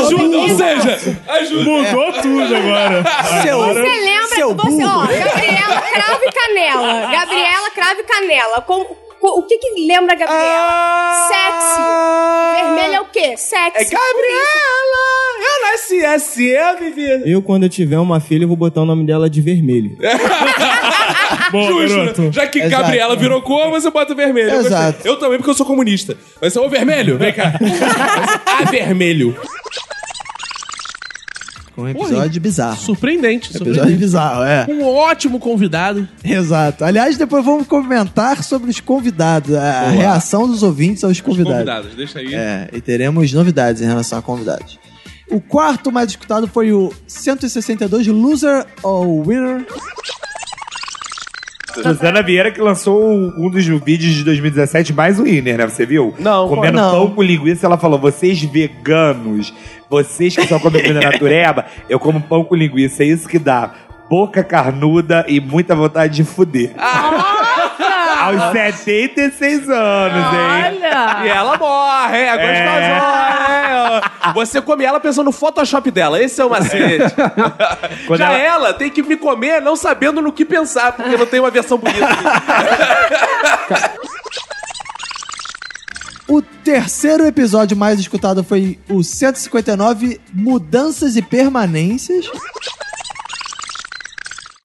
Ajuda, ou seja, ajuda. Mudou tudo agora. Seu, você lembra, seu você, ó, Gabriela, cravo e canela. Gabriela, cravo e canela. Com... O que que lembra a Gabriela? Ah, sexy. Vermelho é o quê? Sexy. É Gabriela! Eu nasci assim, eu vivi. Eu, quando eu tiver uma filha, eu vou botar o nome dela de vermelho. Bom, justo, garoto. Já que Exato. Gabriela virou cor, você bota vermelho. Exato. Eu, eu também, porque eu sou comunista. Mas você é o vermelho? Vem cá. A vermelho. Um episódio Oi. bizarro. Surpreendente. Episódio surpreendente. bizarro, é. Um ótimo convidado. Exato. Aliás, depois vamos comentar sobre os convidados, a Boa. reação dos ouvintes aos convidados. Os convidados, deixa aí. É, e teremos novidades em relação a convidados. O quarto mais escutado foi o cento e sessenta e dois, Loser or Winner. Suzana Vieira, que lançou um dos vídeos de dois mil e dezessete mais winner, né? Você viu? Não. Comendo não. pão com linguiça, ela falou, vocês veganos, vocês que só comem comida natureba, eu como pão com linguiça, é isso que dá. Boca carnuda e muita vontade de fuder. Aos setenta e seis anos, hein? Olha! E ela morre, é gostosa, é. Você come ela pensando no Photoshop dela, esse é o macete. Quando Já ela... ela tem que me comer não sabendo no que pensar, porque não tem uma versão bonita. O terceiro episódio mais escutado foi o cento e cinquenta e nove, Mudanças e Permanências.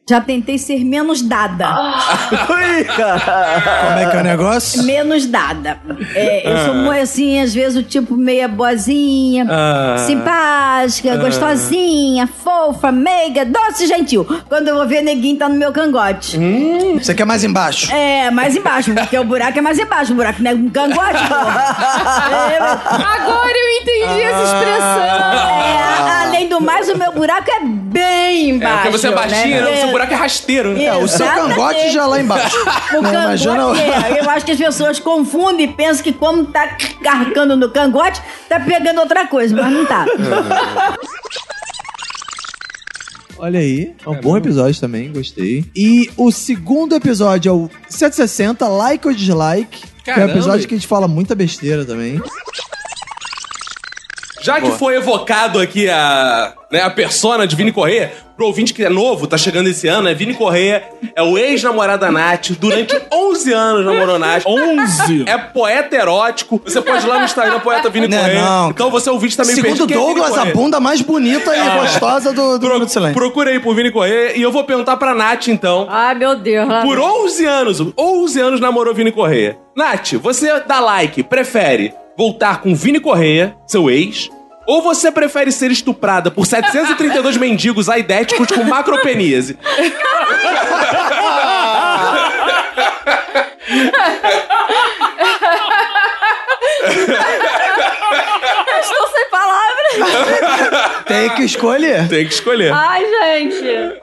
Já tentei ser menos dada. Ui, como é que é o negócio? Menos dada. É, eu ah. sou muito assim, às vezes, o tipo meia boazinha, ah. simpática, ah. gostosinha, fofa, meiga, doce e gentil. Quando eu vou ver, neguinho tá no meu cangote. Hum, você quer mais embaixo? É, mais embaixo, porque o buraco é mais embaixo. O buraco não é um cangote, pô. É, mas... Agora eu entendi ah. essa expressão. É, além do mais, o meu buraco é bem embaixo. É, porque você é baixinha, né? Não, seu buraco buraco é rasteiro, né? É, o seu cangote já lá embaixo. O não, cangote, é. Eu acho que as pessoas confundem e pensam que como tá carcando no cangote, tá pegando outra coisa, mas não tá. Olha aí, é um Caramba. bom episódio também, gostei. E o segundo episódio é o setecentos e sessenta, like ou dislike. Caramba. Que é um episódio que a gente fala muita besteira também. Já que Boa. foi evocado aqui a, né, a persona de Vini Correia, pro ouvinte que é novo, tá chegando esse ano, é Vini Correia, é o ex-namorado da Nath, durante onze anos namorou Nath. onze? É poeta erótico, você pode ir lá no Instagram, poeta Vini não Correia. Não, então você é ouvinte também. Segundo perdi, Douglas, é a bunda mais bonita e ah, gostosa do, do pro, Minuto de Silêncio. Procura aí por Vini Correia e eu vou perguntar pra Nath, então. Ai, meu Deus. Por onze anos, onze anos namorou Vini Correia. Nath, você dá like, prefere voltar com Vini Correia, seu ex, ou você prefere ser estuprada por setecentos e trinta e dois mendigos aidéticos com macropeníase? Eu estou sem palavras. Tem que escolher. Tem que escolher. Ai, gente...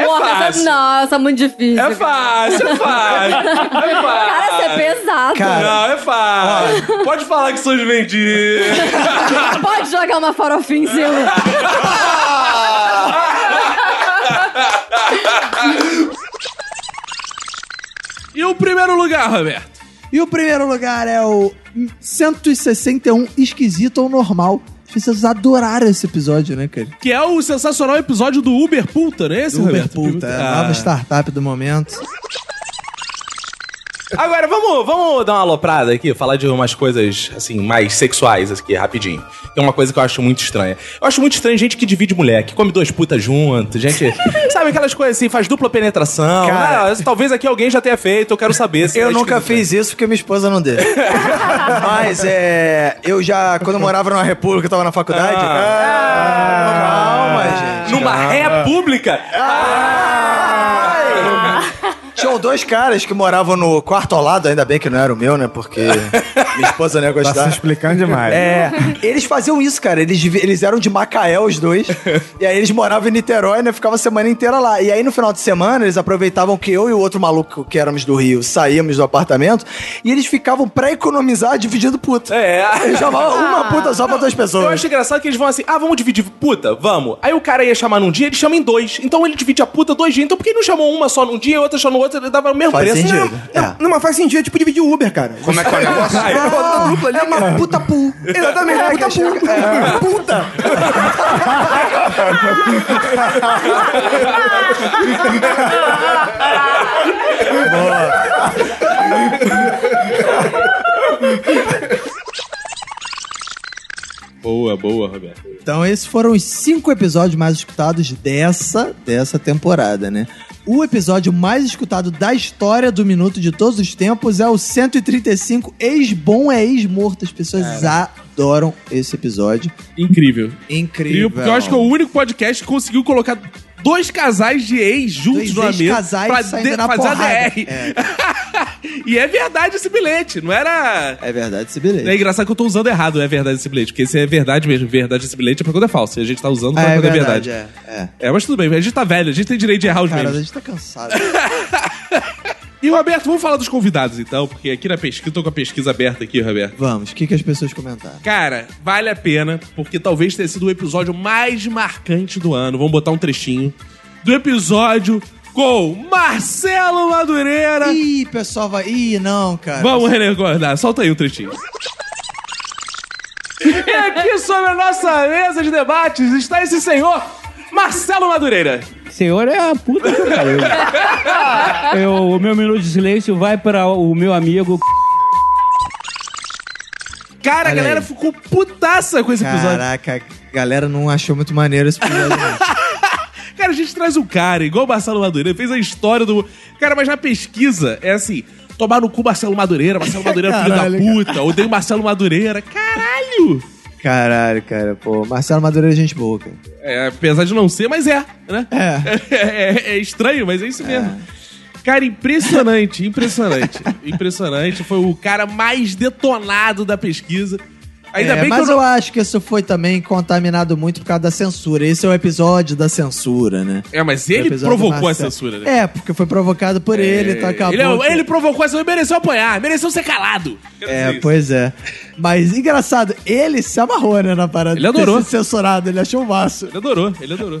É Porra, fácil. Essa, não, essa é muito difícil. É fácil, cara. é fácil. É fácil. Cara, isso é pesado. Cara. Não, é fácil. Ah. Pode falar que sou de vendido. Pode jogar uma farofinha em cima. E o primeiro lugar, Roberto? E o primeiro lugar é o cento e sessenta e um, esquisito ou normal. Vocês adoraram esse episódio, né, cara? Que é o sensacional episódio do Uber Pulta, né? Esse, Uber Pulta, é a nova startup do momento. Agora, vamos, vamos dar uma aloprada aqui, falar de umas coisas, assim, mais sexuais aqui, rapidinho. É uma coisa que eu acho muito estranha. Eu acho muito estranho gente que divide mulher, que come duas putas junto, gente... Sabe aquelas coisas assim, faz dupla penetração? Cara, né? Talvez aqui alguém já tenha feito, eu quero saber. Se eu nunca fiz isso porque minha esposa não deu. Mas, é... Eu já, quando eu morava numa república, eu tava na faculdade... Ah, ah, calma, gente. Numa calma. república? Ah! ah Tinham dois caras que moravam no quarto ao lado, ainda bem que não era o meu, né? Porque minha esposa não ia gostar. Tá se explicando demais. É, eles faziam isso, cara. Eles, eles eram de Macaé, os dois. E aí eles moravam em Niterói, né? Ficavam a semana inteira lá. E aí no final de semana, eles aproveitavam que eu e o outro maluco que éramos do Rio saíamos do apartamento. E eles ficavam pra economizar dividindo puta. É. Eles chamavam uma puta só pra duas pessoas. Eu acho engraçado que eles vão assim, ah, vamos dividir puta? Vamos. Aí o cara ia chamar num dia, ele chama em dois. Então ele divide a puta dois dias. Então por que não chamou uma só num dia e outra só no outro? Ele dava o mesmo faz preço. Sentido. Não, é. não, mas faz sentido. É tipo dividir o Uber, cara. Como é que é o negócio? É, ah, é uma puta pool. Exatamente, é, puta pool. É. Puta! Boa, boa, Roberto. Então esses foram os cinco episódios mais escutados dessa, dessa temporada, né? O episódio mais escutado da história do Minuto de todos os tempos é o cento e trinta e cinco, ex-bom é ex-morto. As pessoas Cara. adoram esse episódio. Incrível. Incrível. Porque eu acho que é o único podcast que conseguiu colocar dois casais de ex juntos no amigo pra de, na fazer porrada. A D R. É. E é verdade esse bilhete, não era... É verdade esse bilhete. É engraçado que eu tô usando errado, é verdade esse bilhete, porque esse é verdade mesmo. Verdade esse bilhete é pra quando é falso. E a gente tá usando pra ah, é quando é verdade. É, é. é, mas tudo bem, a gente tá velho, a gente tem direito de errar os memes. Cara, a gente tá cansado. E, Roberto, vamos falar dos convidados, então, porque aqui na pesquisa, eu tô com a pesquisa aberta aqui, Roberto. Vamos, o que, que as pessoas comentaram? Cara, vale a pena, porque talvez tenha sido o episódio mais marcante do ano. Vamos botar um trechinho do episódio... Gol, Marcelo Madureira. Ih, pessoal vai... Ih, não, cara. Vamos recordar. Solta aí um trechinho. E aqui sobre a nossa mesa de debates está esse senhor, Marcelo Madureira. Senhor é a puta que pariu. Eu, o meu minuto de silêncio vai para o meu amigo... Cara, a galera ficou putaça com esse Caraca, episódio. Caraca, a galera não achou muito maneiro esse episódio. Cara, a gente traz um cara, igual o Marcelo Madureira, fez a história do... Cara, mas na pesquisa, é assim, tomar no cu Marcelo Madureira, Marcelo Madureira é filho da puta, cara. Odeio Marcelo Madureira, caralho! Caralho, cara, pô, Marcelo Madureira é gente boa, cara. É, apesar de não ser, mas é, né? É. É, é, é estranho, mas é isso é. mesmo. Cara, impressionante, impressionante, impressionante. Foi o cara mais detonado da pesquisa. Ainda é, bem mas que eu, não... eu acho que isso foi também contaminado muito por causa da censura. Esse é o episódio da censura, né? É, mas ele provocou a censura, né? É, porque foi provocado por é... ele, tá acabou. Ele, é, ele provocou a censura, mereceu apanhar, mereceu ser calado. É, pois é. Mas engraçado, ele se amarrou, né, na parada. Ele adorou. Ter sido censurado, ele achou o maço. Ele adorou, ele adorou.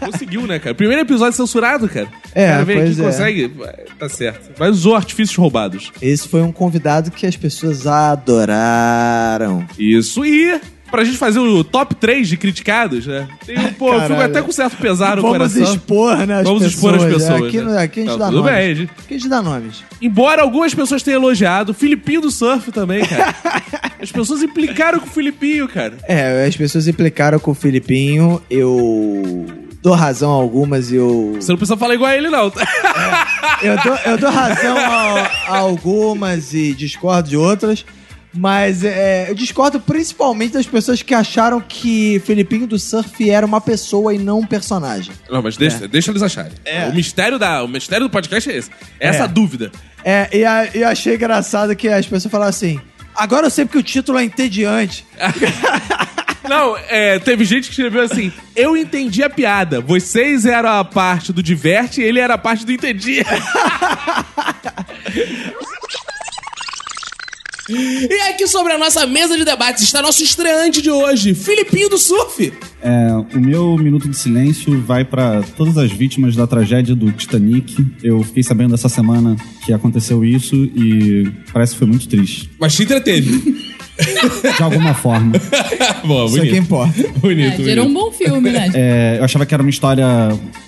Conseguiu, né, cara? Primeiro episódio censurado, cara. É, cara vem pois aqui, é. Consegue, tá certo. Mas usou artifícios roubados. Esse foi um convidado que as pessoas adoraram. Isso, e pra gente fazer o top três de criticados, né? Tem, pô, eu fico até com certo pesar no coração. Vamos expor, né? As Vamos pessoas, expor as pessoas. É, aqui, né? Aqui a gente tá, dá tudo nomes. Bem, gente... Aqui a gente dá nomes. Embora algumas pessoas tenham elogiado, o Filipinho do surf também, cara. As pessoas implicaram com o Filipinho, cara. É, as pessoas implicaram com o Filipinho. Eu dou razão a algumas e eu... Você não precisa falar igual a ele, não. É, eu, dou, eu dou razão a, a algumas e discordo de outras. Mas é, eu discordo principalmente das pessoas que acharam que Filipinho do Surf era uma pessoa e não um personagem. Não, mas deixa, é. deixa eles acharem. É. O, mistério da, o mistério do podcast é esse. É essa é. dúvida. É, e a, eu achei engraçado que as pessoas falaram assim, agora eu sei porque o título é entediante. Não, é, teve gente que escreveu assim, eu entendi a piada, vocês eram a parte do diverte e ele era a parte do entendi. E aqui sobre a nossa mesa de debates está nosso estreante de hoje, Filipinho do Surf. É, o meu Minuto de Silêncio vai para todas as vítimas da tragédia do Titanic. Eu fiquei sabendo essa semana que aconteceu isso e parece que foi muito triste. Mas te entreteve. De alguma forma. Boa, isso é que importa. Bonito, é, bonito. Gerou um bom filme, né? É, eu achava que era uma história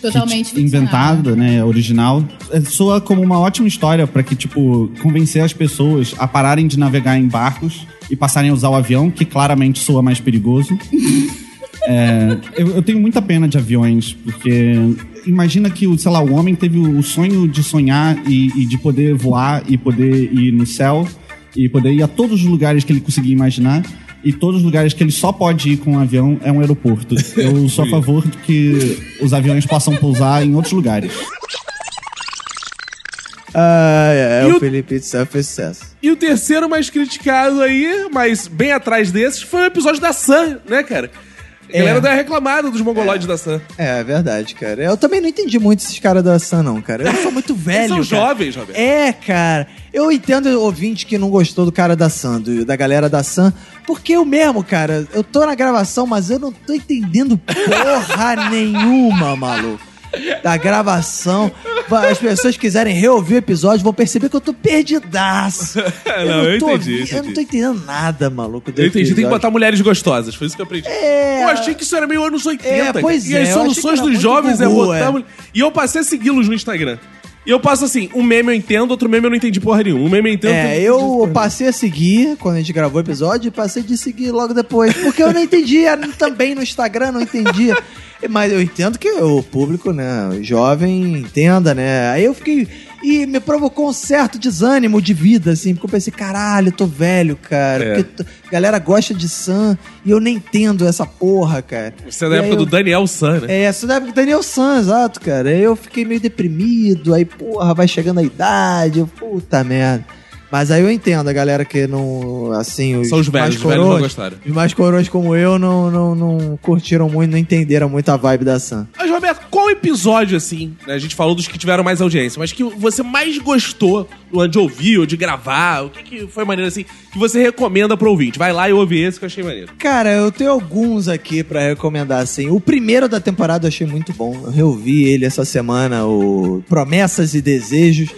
totalmente que, inventada, né? Original. Soa como uma ótima história pra que, tipo, convencer as pessoas a pararem de navegar em barcos e passarem a usar o avião, que claramente soa mais perigoso. É, eu, eu tenho muita pena de aviões, porque imagina que, sei lá, o homem teve o sonho de sonhar e, e de poder voar e poder ir no céu. E poder ir a todos os lugares que ele conseguia imaginar. E todos os lugares que ele só pode ir com um avião é um aeroporto. Eu sou a favor de que os aviões possam pousar em outros lugares. Ah, é, é o, o Felipe de Surf Sucesso. E o terceiro mais criticado aí, mas bem atrás desses, foi o episódio da Sun, né, cara? A galera é. deu reclamada dos mongoloides é. da Sun. É, é verdade, cara. Eu também não entendi muito esses caras da Sun, não, cara. Eles são muito velhos, são jovens, Roberto. É, cara. Eu entendo o ouvinte que não gostou do cara da Sun, do, da galera da Sun, porque eu mesmo, cara, eu tô na gravação, mas eu não tô entendendo porra nenhuma, maluco. Da gravação. As pessoas quiserem reouvir o episódio vão perceber que eu tô perdidaço. Não, eu, não tô, eu entendi, eu entendi. Eu não tô entendendo nada, maluco. Eu entendi, tem que botar mulheres gostosas. Foi isso que eu aprendi. É... Eu achei que isso era meio anos oitenta. É, pois e é, as soluções dos jovens Google, é botar... É. E eu passei a segui-los no Instagram. E eu passo assim, um meme eu entendo, outro meme eu não entendi porra nenhuma. Um meme eu entendo... É, eu passei a seguir, quando a gente gravou o episódio, passei de seguir logo depois. Porque eu não entendia também no Instagram, não entendia. Mas eu entendo que o público, né, o jovem entenda, né? Aí eu fiquei... E me provocou um certo desânimo de vida, assim. Porque eu pensei, caralho, eu tô velho, cara. É. Porque a galera gosta de Sun e eu nem entendo essa porra, cara. Isso é da época eu... do Daniel Sun, né? É, isso é da época do Daniel Sun, exato, cara. Aí eu fiquei meio deprimido. Aí, porra, vai chegando a idade. Eu, puta merda. Mas aí eu entendo a galera que não... Assim, os São os velhos, os velhos não gostaram. Os mais coroas como eu não, não, não curtiram muito, não entenderam muito a vibe da Sun. Mas, Roberto, qual episódio, assim... Né, a gente falou dos que tiveram mais audiência, mas que você mais gostou de ouvir ou de gravar? O que, que foi maneiro, assim, que você recomenda pro ouvinte? Vai lá e ouve esse que eu achei maneiro. Cara, eu tenho alguns aqui pra recomendar, assim. O primeiro da temporada eu achei muito bom. Eu reouvi ele essa semana, o Promessas e Desejos.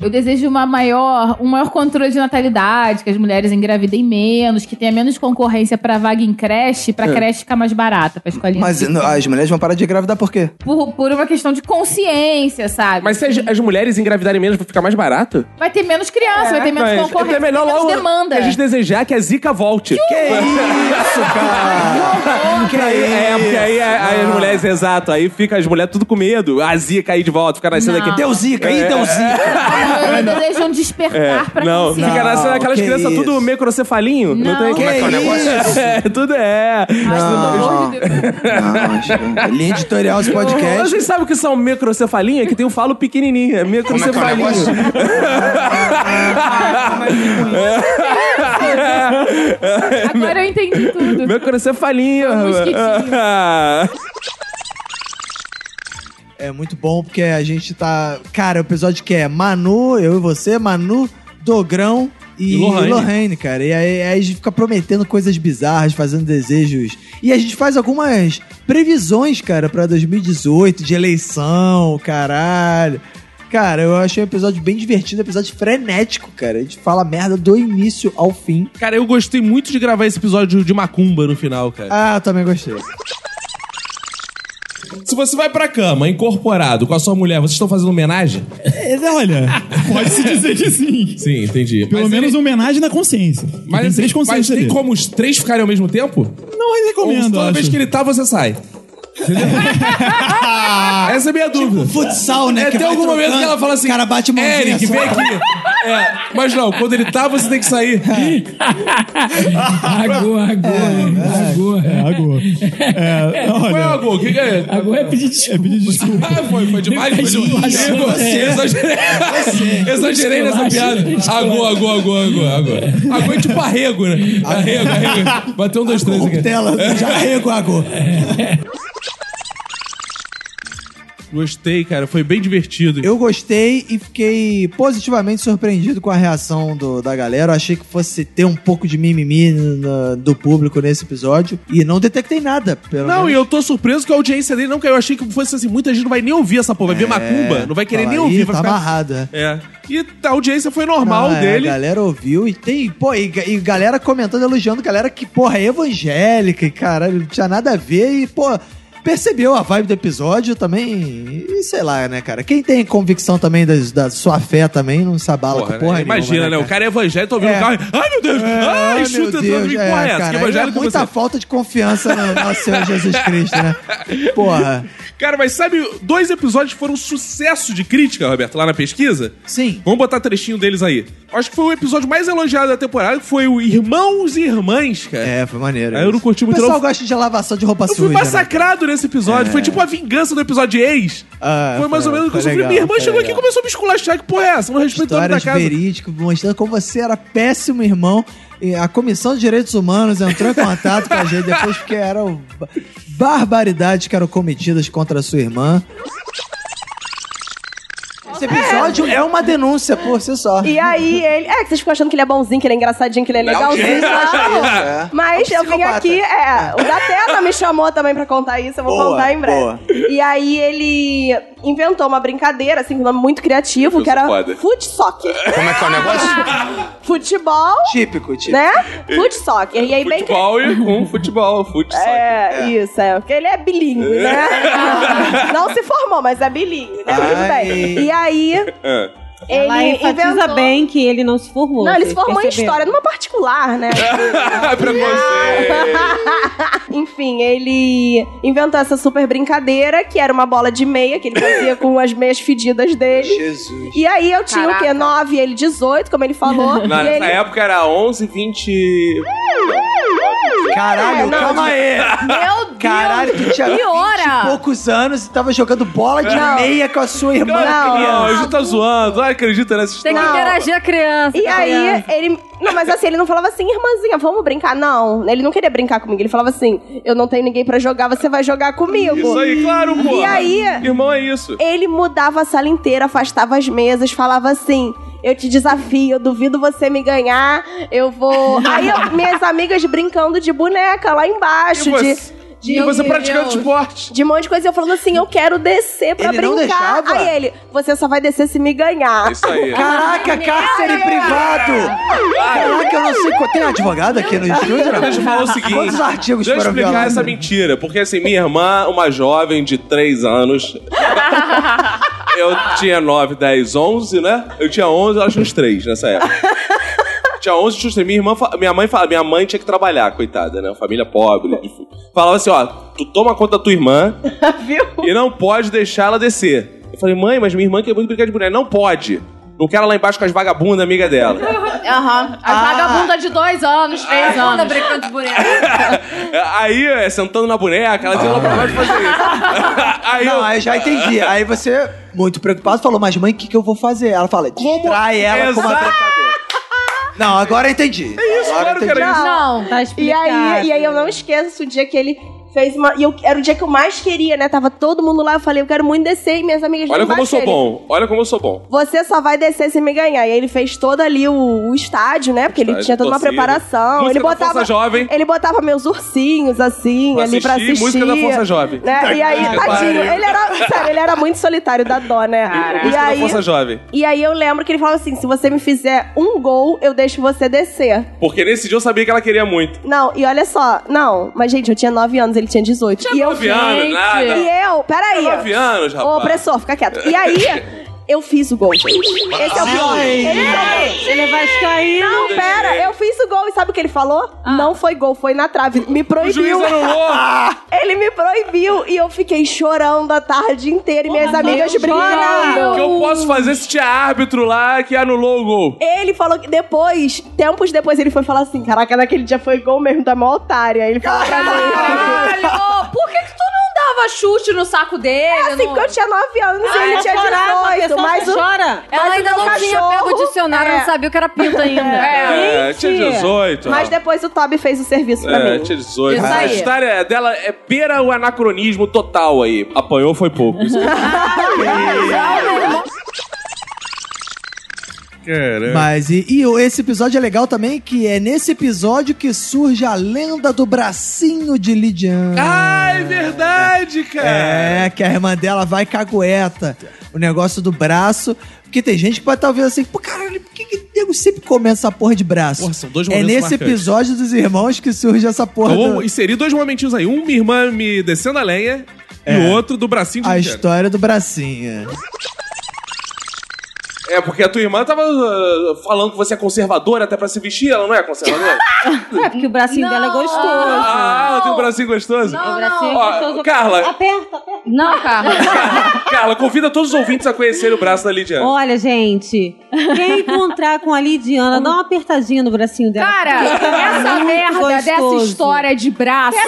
Eu desejo uma maior, um maior controle de natalidade, que as mulheres engravidem menos, que tenha menos concorrência pra vaga em creche, pra é. creche ficar mais barata, pra escolinha. Mas não, as mulheres vão parar de engravidar por quê? Por, por uma questão de consciência, sabe? Mas se as, as mulheres engravidarem menos, vai ficar mais barato? Vai ter menos criança, é, vai ter menos concorrência, é melhor vai ter menos demanda. A gente desejar que a Zika volte. Que, que isso, cara? Que aí, é, porque aí, aí as mulheres, exato, aí fica as mulheres tudo com medo. A Zika aí de volta, ficar nascendo aqui. Deu Zika, aí é. deu Zika. Eles não desejam despertar é, pra não, que não, fica nascendo aquelas crianças isso. tudo microcefalinho. Não, não tem que é o negócio isso? É, tudo é. Não, não, não. Linha editorial desse podcast. Vocês sabem o que são microcefalinha? Que tem o falo pequenininho. É microcefalinho. Como é que é o negócio? Agora eu entendi tudo. Meu corancefalinho. É muito bom, porque a gente tá... Cara, o episódio que é Manu, eu e você, Manu, Dogrão e, e Lohane. Lohane, cara. E aí, aí a gente fica prometendo coisas bizarras, fazendo desejos. E a gente faz algumas previsões, cara, pra dois mil e dezoito, de eleição, caralho. Cara, eu achei um episódio bem divertido, um episódio frenético, cara. A gente fala merda do início ao fim. Cara, eu gostei muito de gravar esse episódio de macumba no final, cara. Ah, eu também gostei. Se você vai pra cama, incorporado, com a sua mulher, vocês estão fazendo homenagem? Olha, pode-se dizer que sim. Sim, entendi. Pelo mas menos ele... homenagem na consciência. Mas tem, três consciências mas tem como os três ficarem ao mesmo tempo? Não recomendo. Ou toda acho. Vez que ele tá, você sai. Essa é a minha dúvida. Tipo, futsal, né? É, que tem algum trocando, momento que ela fala assim: cara, bate uma mãozinha. Eric, vem aqui. É, mas não, quando ele tá, você tem que sair. Agô, agô. É, agô. Foi agô, o que, que é? Agô é pedir desculpa. É pedir desculpa. Ah, foi, foi demais. Foi demais. Eu exagerei nessa piada. Agô, agô, agô, agô. Agô é tipo arrego, né? Arrego, arrego. Bateu um, dois, três aqui. Já arrego, agô. Gostei, cara. Foi bem divertido. Eu gostei e fiquei positivamente surpreendido com a reação do, da galera. Eu achei que fosse ter um pouco de mimimi no, do público nesse episódio. E não detectei nada, pelo Não, menos. E eu tô surpreso que a audiência dele não caiu. Eu achei que fosse assim, muita gente não vai nem ouvir essa porra. Vai é, ver macumba, não vai querer nem aí, ouvir. Vai tá ficar... amarrada. É. E a audiência foi normal não, dele. É, a galera ouviu e tem... Pô, e, e galera comentando, elogiando. Galera que, porra, é evangélica e, caralho, não tinha nada a ver e, pô... Percebeu a vibe do episódio também e sei lá, né, cara? Quem tem convicção também da, da sua fé também não se abala porra, com porra né? nenhuma. Imagina, né, cara? O cara é evangélico, tá ouvindo o é. carro ai, meu Deus! É, ai, chuta tudo de correto. É muita você. Falta de confiança no nosso Senhor Jesus Cristo, né? Porra. Cara, mas sabe, dois episódios foram um sucesso de crítica, Roberto, lá na pesquisa? Sim. Vamos botar trechinho deles aí. Acho que foi o episódio mais elogiado da temporada, que foi o Irmãos e Irmãs, cara. É, foi maneiro. Aí eu não curti muito. O pessoal gosta de lavação de roupa eu suja. Eu fui massacrado, né? Esse episódio. É. Foi tipo a vingança do episódio de ex. Ah, foi mais foi, ou menos o que eu sofri. Minha irmã chegou legal. Aqui e começou a me esculachar. Que porra é essa? Não respeito da casa. Verídico, mostrando como você era péssimo, irmão. E a Comissão de Direitos Humanos entrou em contato com a gente depois porque eram barbaridades que eram cometidas contra a sua irmã. Esse episódio é, é uma denúncia por si só. E aí ele... É, que vocês ficam achando que ele é bonzinho, que ele é engraçadinho, que ele é legalzinho. Não, não. É. Mas é um eu vim aqui... É, o da Teta me chamou também pra contar isso. Eu vou boa, contar em breve. Boa. E aí ele inventou uma brincadeira, assim, com um nome muito criativo, eu que era fut-soccer. Como é que é o negócio? Futebol. Típico, típico. Né? Fut-soccer. E aí bem... Futebol e um futebol, fut-soccer. É, é, isso, é. Porque ele é bilíngue, né? Não se formou, mas é bilíngue, né? Tudo bem. E aí... Aí, ela ele enfatiza inventou... bem que ele não se formou. Não, ele se formou perceberam? Em história, numa particular, né? Pra você. Enfim, ele inventou essa super brincadeira, que era uma bola de meia, que ele fazia com as meias fedidas dele. Jesus. E aí eu tinha caraca. O quê? nove e ele dezoito, como ele falou. Não, nessa ele... época era onze, vinte... Caralho, não, calma aí. Meu Deus. Caralho, que tinha vinte e poucos anos e tava jogando bola de não. meia com a sua irmã. Não, não, a gente tá zoando. Ai, acredita nessa história. Tem que interagir a criança. E a aí, criança. Ele... Não, mas assim, ele não falava assim, irmãzinha, vamos brincar. Não, ele não queria brincar comigo. Ele falava assim, eu não tenho ninguém pra jogar, você vai jogar comigo. Isso aí, claro, pô. E aí... Irmão, é isso. Ele mudava a sala inteira, afastava as mesas, falava assim... Eu te desafio, eu duvido você me ganhar, eu vou... Aí eu, minhas amigas brincando de boneca lá embaixo, de... De, e você praticando esporte. De um monte de coisa. Eu falando assim, eu quero descer pra ele brincar. Aí ele, você só vai descer se me ganhar. Isso aí. Caraca, cárcere ai, privado. Ai, caraca, eu não sei. Tem um advogado aqui no estúdio? Deixa eu falar o seguinte. Quantos artigos deixa eu explicar essa mentira. Porque assim, minha irmã, uma jovem de três anos. Eu tinha nove, dez, onze, né? Eu tinha onze, ela tinha uns três nessa época. Tinha onze, minha irmã, minha mãe falava, minha mãe tinha que trabalhar, coitada, né? Família pobre. Falava assim, ó, tu toma conta da tua irmã e não pode deixar ela descer. Eu falei, mãe, mas minha irmã quer muito brincar de boneca. Não pode. Não quero ela lá embaixo com as vagabundas, amiga dela. Aham. Uhum. As ah. vagabundas de dois anos, três ah. anos. Brincando de boneca. Aí, sentando na boneca, ela tinha lá pra baixo fazer isso. Aí não, eu... aí já entendi. Aí você, muito preocupado, falou, mas mãe, o que, que eu vou fazer? Ela fala, distrai ela como a brincadeira. Não, agora eu entendi. É isso, claro que era isso. Não, tá explicado. E aí, e aí eu não esqueço o dia que ele... fez uma... E eu... era o dia que eu mais queria, né? Tava todo mundo lá, eu falei, eu quero muito descer e minhas amigas... Olha como eu sou bom, olha como eu sou bom. Você só vai descer se me ganhar. E aí ele fez todo ali o, o estádio, né? Porque ele tinha toda uma preparação. Ele botava... ele botava meus ursinhos, assim, ali pra assistir. Música da Força Jovem. Né? E aí, tadinho, ele era... Sério, ele era muito solitário, da dó, né? Música da Força Jovem. E aí eu lembro que ele falava assim, se você me fizer um gol, eu deixo você descer. Porque nesse dia eu sabia que ela queria muito. Não, e olha só, não, mas gente, eu tinha nove anos, ele tinha dezoito. Tinha e eu, nove anos, nada. E eu, peraí. Tinha nove anos, rapaz. Ô, opressor, fica quieto. E aí... eu fiz o gol. Esse é o gol. Ele, é ele vai cair. Não, pera. Eu fiz o gol. E sabe o que ele falou? Ah. Não foi gol, foi na trave. Me proibiu. O juiz anulou. Ele me proibiu. E eu fiquei chorando a tarde inteira. E minhas oh, amigas brincando. O que eu posso fazer se tinha árbitro lá que anulou o gol? Ele falou que depois, tempos depois, ele foi falar assim, caraca, naquele dia foi gol mesmo da maior otária. Ele falou pra mim. Caralho! Por que que tu não dava chute no saco dele? É assim, porque eu tinha nove anos e ele tinha dezoito. Mas o... chora. Ela ainda não cachorro... tinha pego o dicionário, é. Não sabia o que era pinta ainda. É, é tinha dezoito. Mas depois o Toby fez o serviço é, pra mim. É, tinha dezoito. A história dela é beira o anacronismo total aí. Apanhou foi pouco. Caramba. Mas e, e esse episódio é legal também, que é nesse episódio que surge a lenda do bracinho de Lidiane. Ah, é verdade, cara! É, que a irmã dela vai cagueta. O negócio do braço. Porque tem gente que pode estar vendo assim, pô, caralho, por que que o nego sempre come essa porra de braço? Porra, são dois momentos. É nesse marcantes. Episódio dos irmãos que surge essa porra. Então, do... vamos inserir dois momentinhos aí. Um, minha irmã me descendo a lenha, é. E o outro do bracinho de Lidiane. A Lidiane. História do bracinho. É, porque a tua irmã tava uh, falando que você é conservadora até pra se vestir, ela não é conservadora? É, porque o bracinho não. Dela é gostoso. Ah, ela tem um bracinho gostoso? Não, o bracinho não. É gostoso. Ó, Carla. Aperta, aperta. Não, Carla. Carla, convida todos os ouvintes a conhecerem o braço da Lidiane. Olha, gente, quem encontrar com a Lidiana, dá uma apertadinha no bracinho dela. Cara, essa merda gostoso. Dessa história de braço.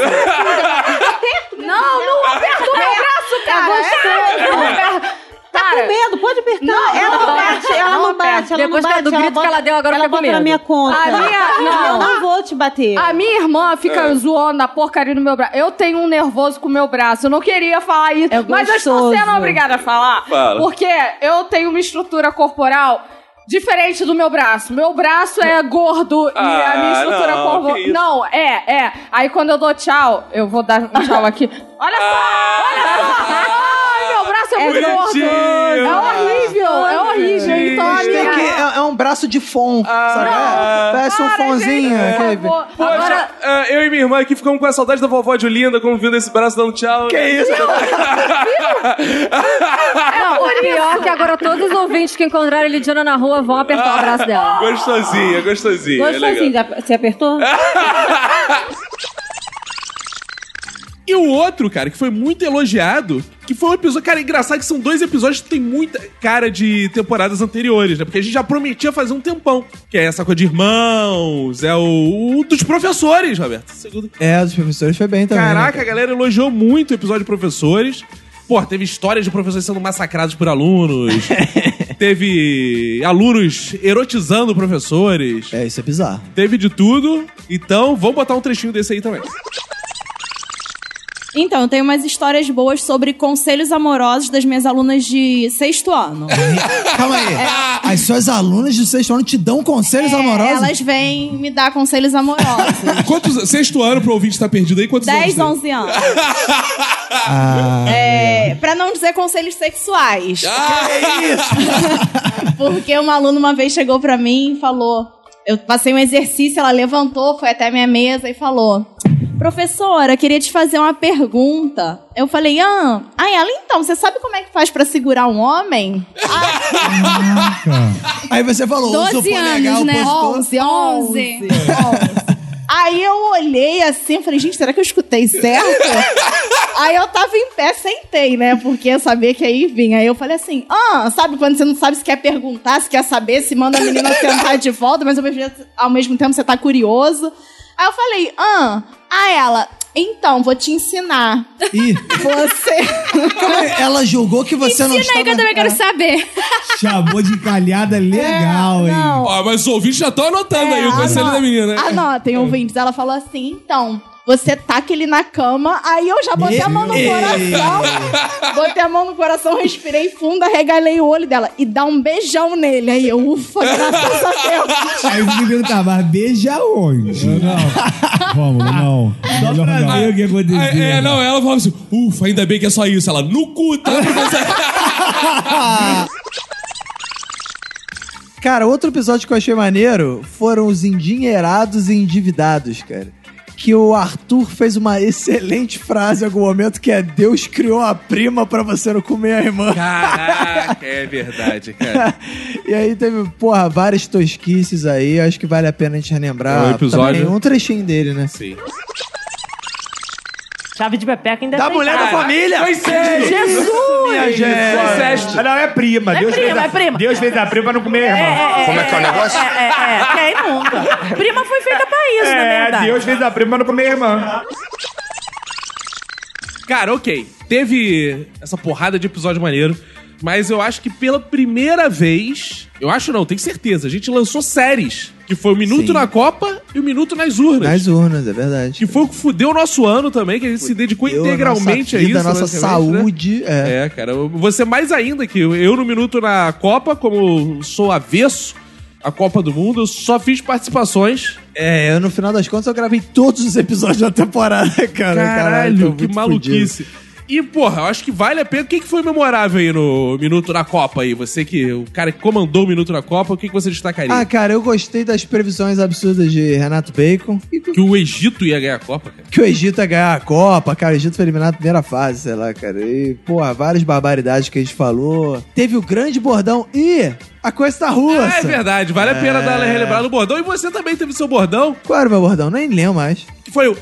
Não, não aperta o meu braço, cara. É gostoso. É. Tá cara, com medo, pode apertar. Não, ela não bate, ela não bate. Depois ela do grito ela bota, que ela deu, agora ela tá com medo. Ela bota na minha conta. A minha, não. Eu não vou te bater. A minha irmã fica é. Zoando a porcaria no meu braço. Eu tenho um nervoso com o meu braço. Eu não queria falar isso. É mas eu estou sendo obrigada a falar. Fala. Porque eu tenho uma estrutura corporal... diferente do meu braço. Meu braço é gordo ah, e a minha estrutura corporal. Não, é, é. Aí quando eu dou tchau, eu vou dar um tchau aqui. Olha só! Ah, olha só! Ai, ah, meu braço é, é gordo! É horrível! Ah, é horrível! É, então, a minha... que é, é um braço de fon, ah, sabe? Não, parece para, um fonzinho. É. Poxa, agora... eu e minha irmã aqui ficamos com a saudade da vovó de Olinda, como vindo esse braço dando tchau. Que isso? Viu? Não, é pior que agora todos os ouvintes que encontraram a Lidiana na rua vão apertar o braço dela. Gostosinha, gostosinha. Gostosinha. É você apertou? E o outro, cara, que foi muito elogiado, que foi um episódio... Cara, é engraçado que são dois episódios que tem muita cara de temporadas anteriores, né? Porque a gente já prometia fazer um tempão. Que é essa coisa de irmãos, é o, o dos professores, Roberto. Segundo. É, dos professores foi bem também. Caraca, né? A galera elogiou muito o episódio de professores. Pô, teve histórias de professores sendo massacrados por alunos. Teve alunos erotizando professores. É, isso é bizarro. Teve de tudo. Então, vamos botar um trechinho desse aí também. Então, eu tenho umas histórias boas sobre conselhos amorosos das minhas alunas de sexto ano. Calma aí. É. As suas alunas de sexto ano te dão conselhos é, amorosos? Elas vêm me dar conselhos amorosos. Quantos, sexto ano, pro ouvinte estar perdido aí, quantos dez, anos? dez, onze anos. Ah, é, pra não dizer conselhos sexuais. Ah, é isso! Porque uma aluna uma vez chegou pra mim e falou... Eu passei um exercício, ela levantou, foi até a minha mesa e falou... Professora, queria te fazer uma pergunta. Eu falei, ah, aí ela, então, você sabe como é que faz pra segurar um homem? Aí, aí você falou, doze anos, né? onze, onze. Aí eu olhei assim, falei, gente, será que eu escutei certo? Aí eu tava em pé, sentei, né? Porque eu sabia que aí vinha. Aí eu falei assim, ah, sabe quando você não sabe se quer perguntar, se quer saber, se manda a menina sentar de volta, mas ao mesmo, ao mesmo tempo você tá curioso... Aí eu falei, ah, aí ela, então, vou te ensinar. Ih. Você... Ela julgou que você Ensina não estava... Ensina aí que eu também quero saber. Chamou de calhada legal, é, hein? Ó, mas os ouvintes já estão anotando é, aí o conselho anota, da menina. Né? Anotem, ouvintes. Ela falou assim, então... Você taca ele na cama, aí eu já botei a mão no coração, botei a mão no coração, respirei fundo, arregalei o olho dela e dá um beijão nele. Aí eu, ufa, graças a Deus. Aí você me perguntava, mas beija onde? Não, não. Vamos, não. Só melhor pra ver o que aconteceu. É, é, não, ela falava assim, ufa, ainda bem que é só isso. Ela, no cu, tá? Cara, outro episódio que eu achei maneiro foram os endinheirados e endividados, cara. Que o Arthur fez uma excelente frase em algum momento, que é Deus criou a prima pra você não comer a irmã. Caraca, é verdade, cara. E aí teve, porra, várias tosquices aí, acho que vale a pena a gente relembrar. É, episódio... Também um trechinho dele, né? Sim. Chave de pepeca ainda da tem. Da mulher cara. Da família! Foi Jesus! Jesus! Jesus. Ah, não, é prima. É Deus prima, da... é prima. Deus fez a prima pra não comer a irmã. É, é, Como é que é o negócio? É, é, é. é nunca. Prima foi feita pra isso, é, na verdade. É, Deus fez a prima pra não comer a irmã. Cara, ok. Teve essa porrada de episódio maneiro, mas eu acho que pela primeira vez... Eu acho não, tenho certeza. A gente lançou séries. Que foi o Minuto Sim. na Copa e o Minuto nas Urnas. Nas Urnas, é verdade. Que foi o que fudeu o nosso ano também, que a gente fudeu se dedicou integralmente a, nossa vida, a isso. A nossa saúde. Né? É. é, cara. Você mais ainda que eu no Minuto na Copa, como sou avesso à Copa do Mundo, eu só fiz participações. É, eu no final das contas eu gravei todos os episódios da temporada, cara. Caralho, Caralho que maluquice. Fudido. E, porra, eu acho que vale a pena. O que foi memorável aí no Minuto na Copa aí? Você que... O cara que comandou o Minuto na Copa, o que você destacaria? Ah, cara, eu gostei das previsões absurdas de Renato Bacon. Que o Egito ia ganhar a Copa, cara. Que o Egito ia ganhar a Copa, cara. O Egito foi eliminado na primeira fase, sei lá, cara. E, porra, várias barbaridades que a gente falou. Teve o grande bordão e... A coisa da rua. Ah, é verdade. Vale é... a pena dar uma relembrada do bordão. E você também teve seu bordão. Qual era o meu bordão? Nem lembro mais. Que foi o...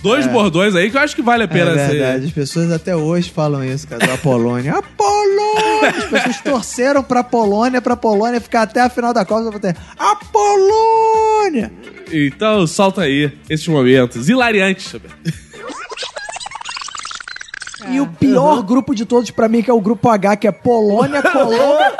Dois é. bordões aí que eu acho que vale a pena. É verdade, ser... as pessoas até hoje falam isso, cara, da Polônia. A Polônia! As pessoas torceram pra Polônia, pra Polônia ficar até a final da Copa. Ter... A Polônia! Então solta aí esses momentos hilariantes. É. E o pior uhum. grupo de todos pra mim, que é o grupo H, que é Polônia, Colômbia...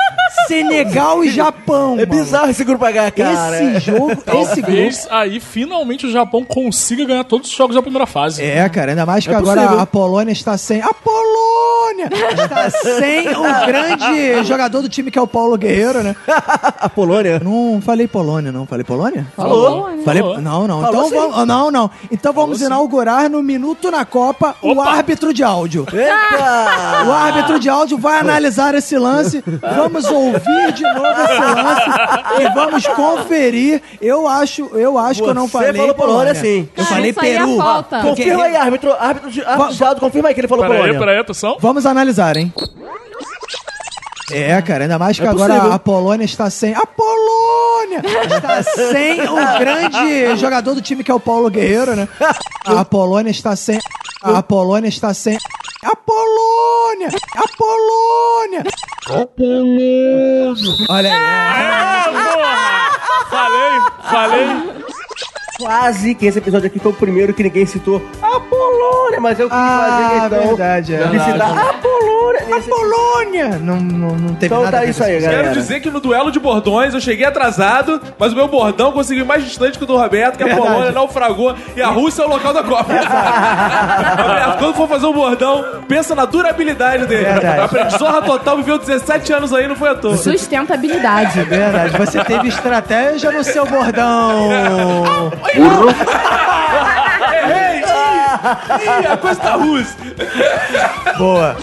Senegal e Japão. É bizarro mano. Esse grupo H, cara. Esse jogo, esse grupo. Aí, finalmente, o Japão consiga ganhar todos os jogos da primeira fase. É, cara. Ainda mais que é agora possível. A Polônia está sem... A Polônia está sem o grande jogador do time, que é o Paulo Guerreiro, né? A Polônia? Não falei Polônia, não. Falei Polônia? Falou. Falei... Falou. Não, não. Falou então, vamos... não, não. Então vamos Falou inaugurar sim. no Minuto na Copa Opa. o árbitro de áudio. Eita. O árbitro de áudio vai analisar esse lance. Vamos ouvir. Ouvir de novo esse lance e vamos conferir. Eu acho, eu acho Você que eu não falei falou Polônia. Polônia sim. Eu ah, falei Peru. Confirma aí, árbitro. Árbitro de áudio, confirma aí que ele falou pera Polônia. Peraí, peraí, atenção. Vamos analisar, hein? É, cara, ainda mais que é agora a Polônia está sem... A Polônia está sem o grande jogador do time, que é o Paulo Guerreiro, né? A Polônia está sem... A Polônia está sem... A Polônia! A Polônia! A Polônia! Olha aí! Ah, é, porra! Falei! Falei! Quase que esse episódio aqui foi o primeiro que ninguém citou a Polônia, mas eu quis ah, fazer verdade, é. De citar a Polônia. A Polônia! Não, não, não teve então nada tá isso aí, galera. Quero dizer que no duelo de bordões eu cheguei atrasado, mas o meu bordão conseguiu mais distante que o do Roberto, que verdade. A Polônia naufragou e a Rússia é o local da Copa. Roberto, quando for fazer um bordão, pensa na durabilidade dele. Eu aprendi Zorra Total, viveu dezessete anos aí, não foi à toa. Sustentabilidade. É verdade, você teve estratégia no seu bordão. Burro! Errei! Ih, a coisa da Rússia! Boa!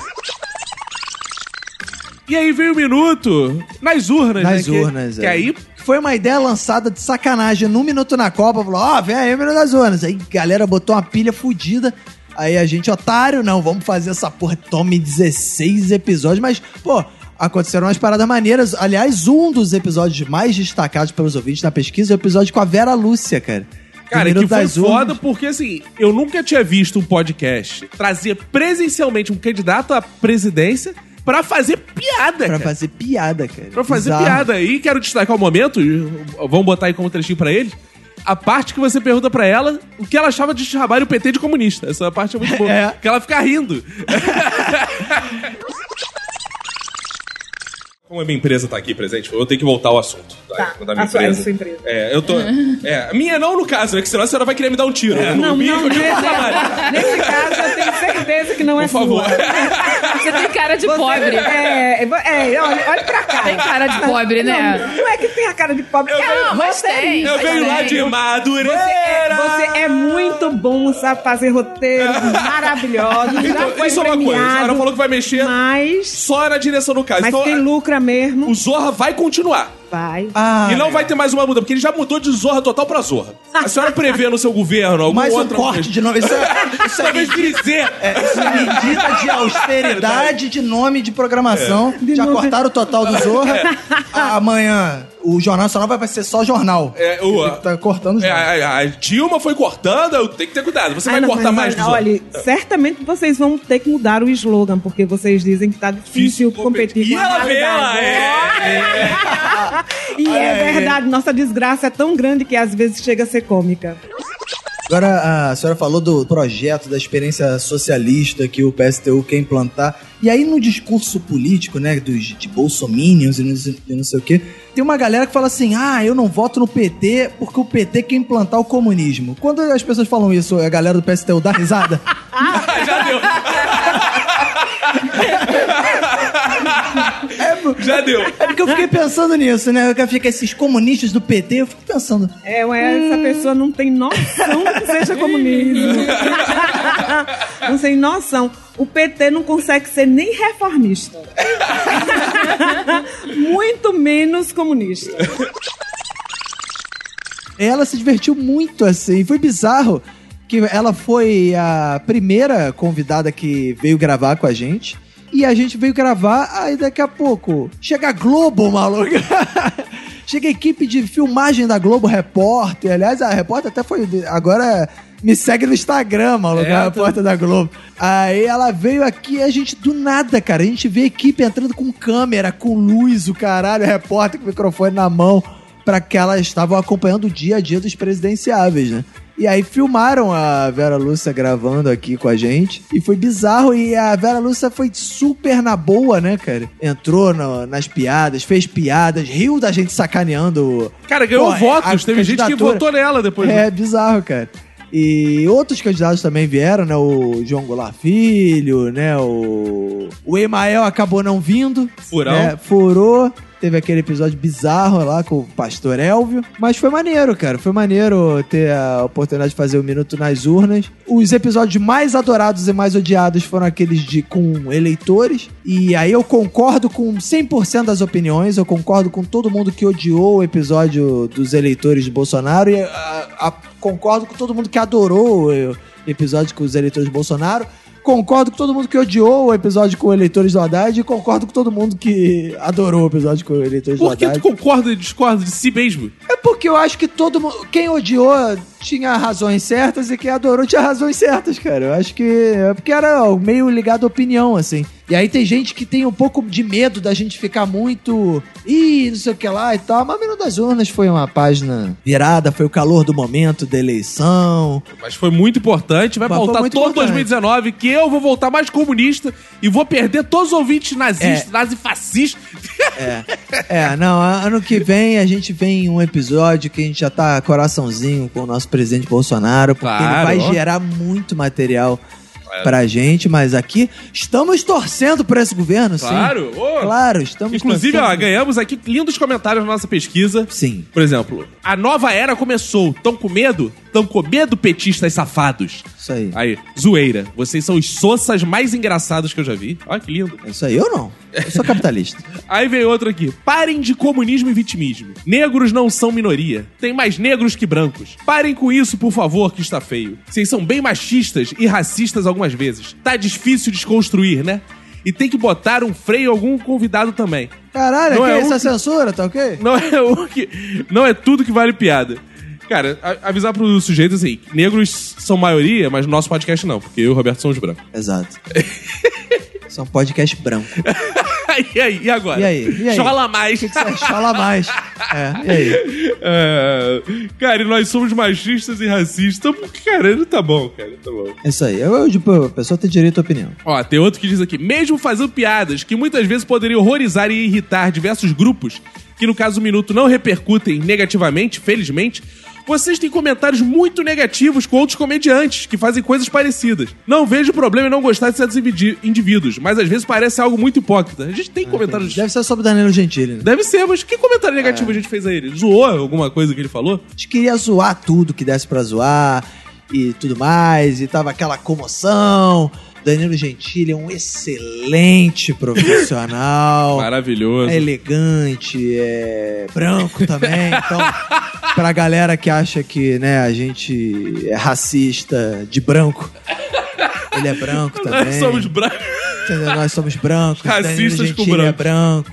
E aí veio o Minuto nas Urnas, nas né? Nas Urnas, que, é. Que aí... Foi uma ideia lançada de sacanagem num Minuto na Copa. Falou, ó, oh, vem aí o Minuto nas Urnas. Aí a galera botou uma pilha fodida. Aí a gente, otário, não, vamos fazer essa porra. Tome dezesseis episódios, mas, pô... Aconteceram umas paradas maneiras. Aliás, um dos episódios mais destacados pelos ouvintes na pesquisa é o episódio com a Vera Lúcia, cara. Cara, que foi foda porque, assim, eu nunca tinha visto um podcast trazer presencialmente um candidato à presidência pra fazer piada, pra cara. fazer piada, cara. Pra fazer Exato. piada. E quero destacar o momento, vamos botar aí como trechinho pra ele, a parte que você pergunta pra ela o que ela achava de chamar o P T de comunista. Essa parte é muito boa. É. Que ela fica rindo. Como a minha empresa tá aqui presente, eu tenho que voltar ao assunto. Tá, da minha a empresa. Sua, a sua empresa. É, eu tô... É, a minha não, no caso, né? Que senão a senhora vai querer me dar um tiro. É, né? Não, no não, não, não. Nesse caso, eu tenho certeza que não Por é favor. sua. Você tem cara de você pobre. É, é, é, olha, olha pra cá. Tem cara de pobre, não, né? Não é que tem a cara de pobre. Eu não, mas tem. Eu venho lá de Madureira. Você é, você é muito bom, sabe fazer roteiros maravilhosos. Então, já foi isso é uma coisa. A senhora falou que vai mexer mas... só na direção do caso. Mas então, quem lucra mesmo. O Zorra vai continuar. Vai. Ah, e não é. vai ter mais uma mudança, porque ele já mudou de Zorra total pra Zorra. A senhora prevê no seu governo algum mais outro... Mais um corte coisa? de nome. Isso é, isso é dizer. É, isso é medida de austeridade de nome de programação. É. De já nome. cortaram o total do Zorra. É. Amanhã o Jornal Nacional vai ser só jornal. É, o, tá cortando já. É, a, a Dilma foi cortando, tem que ter cuidado. Você Ai, vai não, cortar mais do Zorra. Olha, é. certamente vocês vão ter que mudar o slogan, porque vocês dizem que tá difícil Fiz competir com a realidade. É, é. é. E é, é verdade, nossa desgraça é tão grande que às vezes chega a ser cômica. Agora a senhora falou do projeto, da experiência socialista que o P S T U quer implantar. E aí no discurso político, né, dos, de bolsominions e não sei o quê, tem uma galera que fala assim, ah, eu não voto no P T porque o P T quer implantar o comunismo. Quando as pessoas falam isso, a galera do P S T U dá risada? Já deu! Já deu. É porque eu fiquei pensando nisso, né? Eu fiquei esses comunistas do P T, eu fico pensando. É, ué, hum. essa pessoa não tem noção que seja comunismo. Não tem noção. O P T não consegue ser nem reformista. Muito menos comunista. Ela se divertiu muito, assim. Foi bizarro que ela foi a primeira convidada que veio gravar com a gente. E a gente veio gravar, aí daqui a pouco chega a Globo, maluco. Chega a equipe de filmagem da Globo Repórter. Aliás, a Repórter até foi... Agora me segue no Instagram, maluco, é, a Repórter tô... da Globo. Aí ela veio aqui e a gente, do nada, cara, a gente vê a equipe entrando com câmera, com luz, o caralho, a Repórter com o microfone na mão, pra que elas estavam acompanhando o dia a dia dos presidenciáveis, né? E aí filmaram a Vera Lúcia gravando aqui com a gente. E foi bizarro. E a Vera Lúcia foi super na boa, né, cara? Entrou no, nas piadas, fez piadas, riu da gente sacaneando. Cara, ganhou Pô, votos. Teve gente que votou nela depois. É, né? Bizarro, cara. E outros candidatos também vieram, né? O João Goulart Filho, né? O, o Emael acabou não vindo. Furão. Né? Furou. Teve aquele episódio bizarro lá com o pastor Elvio. Mas foi maneiro, cara. Foi maneiro ter a oportunidade de fazer o Minuto nas Urnas. Os episódios mais adorados e mais odiados foram aqueles de com eleitores. E aí eu concordo com cem por cento das opiniões. Eu concordo com todo mundo que odiou o episódio dos eleitores de Bolsonaro. E a, a, concordo com todo mundo que adorou o episódio com os eleitores de Bolsonaro. Concordo com todo mundo que odiou o episódio com eleitores do Haddad e concordo com todo mundo que adorou o episódio com eleitores do Haddad. Por que tu concorda e discorda de si mesmo? É porque eu acho que todo mundo... Quem odiou tinha razões certas e quem adorou tinha razões certas, cara. Eu acho que... É porque era ó, meio ligado à opinião, assim. E aí tem gente que tem um pouco de medo da gente ficar muito... Ih, não sei o que lá e tal. Mas Minuto das Urnas foi uma página virada, foi o calor do momento da eleição. Mas foi muito importante. Vai pautar todo importante. dois mil e dezenove que eu vou voltar mais comunista e vou perder todos os ouvintes nazistas, é. nazifascistas. É. é, não, ano que vem a gente vem um episódio que a gente já tá coraçãozinho com o nosso presidente Bolsonaro, porque claro. ele vai gerar muito material claro. pra gente, mas aqui estamos torcendo pra esse governo, claro. sim. Oh. Claro, estamos Inclusive, torcendo. ó, ganhamos aqui lindos comentários na nossa pesquisa. Sim. Por exemplo, a nova era começou, tão com medo? Tão com medo, petistas safados. Isso aí. Aí, zoeira. Vocês são os sossas mais engraçados que eu já vi. Olha que lindo. Isso aí, eu não. Eu sou capitalista. Aí veio outro aqui. Parem de comunismo e vitimismo. Negros não são minoria. Tem mais negros que brancos. Parem com isso, por favor, que está feio. Vocês são bem machistas e racistas algumas vezes. Tá difícil desconstruir, né? E tem que botar um freio a algum convidado também. Caralho, não é, é essa que... censura, tá ok? Não é, o que... não é tudo que vale piada. Cara, avisar pro sujeito assim, negros são maioria, mas no nosso podcast não, porque eu e o Roberto somos brancos. Exato. São podcast branco. aí, e aí, e agora? E aí? E aí? Chola mais. O que que chola mais. É, e aí? É, cara, e nós somos machistas e racistas. Cara, tá bom, cara, tá bom. Isso aí. Eu, eu, tipo, a pessoa tem direito à opinião. Ó, tem outro que diz aqui. Mesmo fazendo piadas que muitas vezes poderiam horrorizar e irritar diversos grupos, que no caso do Minuto não repercutem negativamente, felizmente, vocês têm comentários muito negativos com outros comediantes que fazem coisas parecidas. Não vejo problema em não gostar de certos indivíduos, mas às vezes parece algo muito hipócrita. A gente tem ah, comentários... Deve ser sobre o Danilo Gentili, né? Deve ser, mas que comentário negativo é. a gente fez a ele? Zoou alguma coisa que ele falou? A gente queria zoar tudo que desse pra zoar e tudo mais, e tava aquela comoção... Danilo Gentili é um excelente profissional. Maravilhoso. É elegante, é branco também. Então, pra galera que acha que, né, a gente é racista de branco, ele é branco também. Nós somos brancos. Nós somos brancos. Racistas com branco. É branco.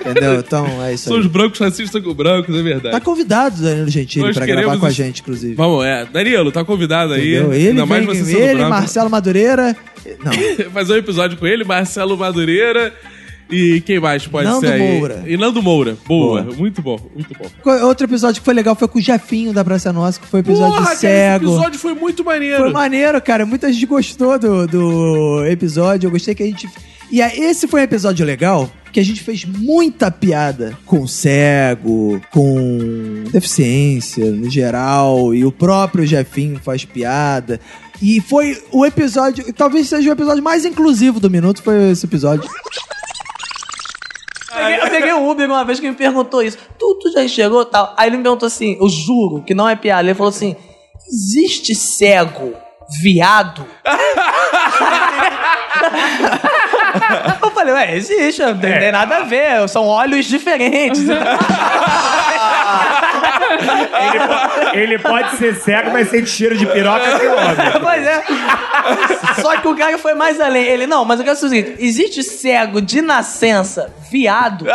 Entendeu? Então, é isso aí. Somos brancos racistas com brancos, é verdade. Tá convidado, Danilo Gentili, Nós pra gravar os... com a gente, inclusive. Vamos, é. Danilo, tá convidado aí. Entendeu? Ele, ainda mais você sendo ele, Marcelo Madureira... Não. Fazer um episódio com ele, Marcelo Madureira... E quem mais pode Nando ser aí? Moura. E Nando Moura. Boa. Boa. Muito bom, muito bom. Outro episódio que foi legal foi com o Jefinho da Praça Nossa, que foi o episódio Porra, cego. Cara, esse episódio foi muito maneiro. Foi maneiro, cara. Muita gente gostou do, do episódio. Eu gostei que a gente... E aí, esse foi um episódio legal, que a gente fez muita piada com cego, com deficiência no geral, e o próprio Jefinho faz piada. E foi o episódio... Talvez seja o episódio mais inclusivo do Minuto, foi esse episódio... Eu peguei o Uber uma vez que me perguntou isso. Tu, tu já enxergou tal? Aí ele me perguntou assim, eu juro que não é piada. Ele falou assim, existe cego, viado? Eu falei, ué, existe, não tem, tem nada a ver, são olhos diferentes. Ele, ele pode ser cego, mas sente cheiro de piroca que óbvio. Pois é. Só que o cara foi mais além. Ele, não, mas eu quero dizer o seguinte, existe cego de nascença, viado?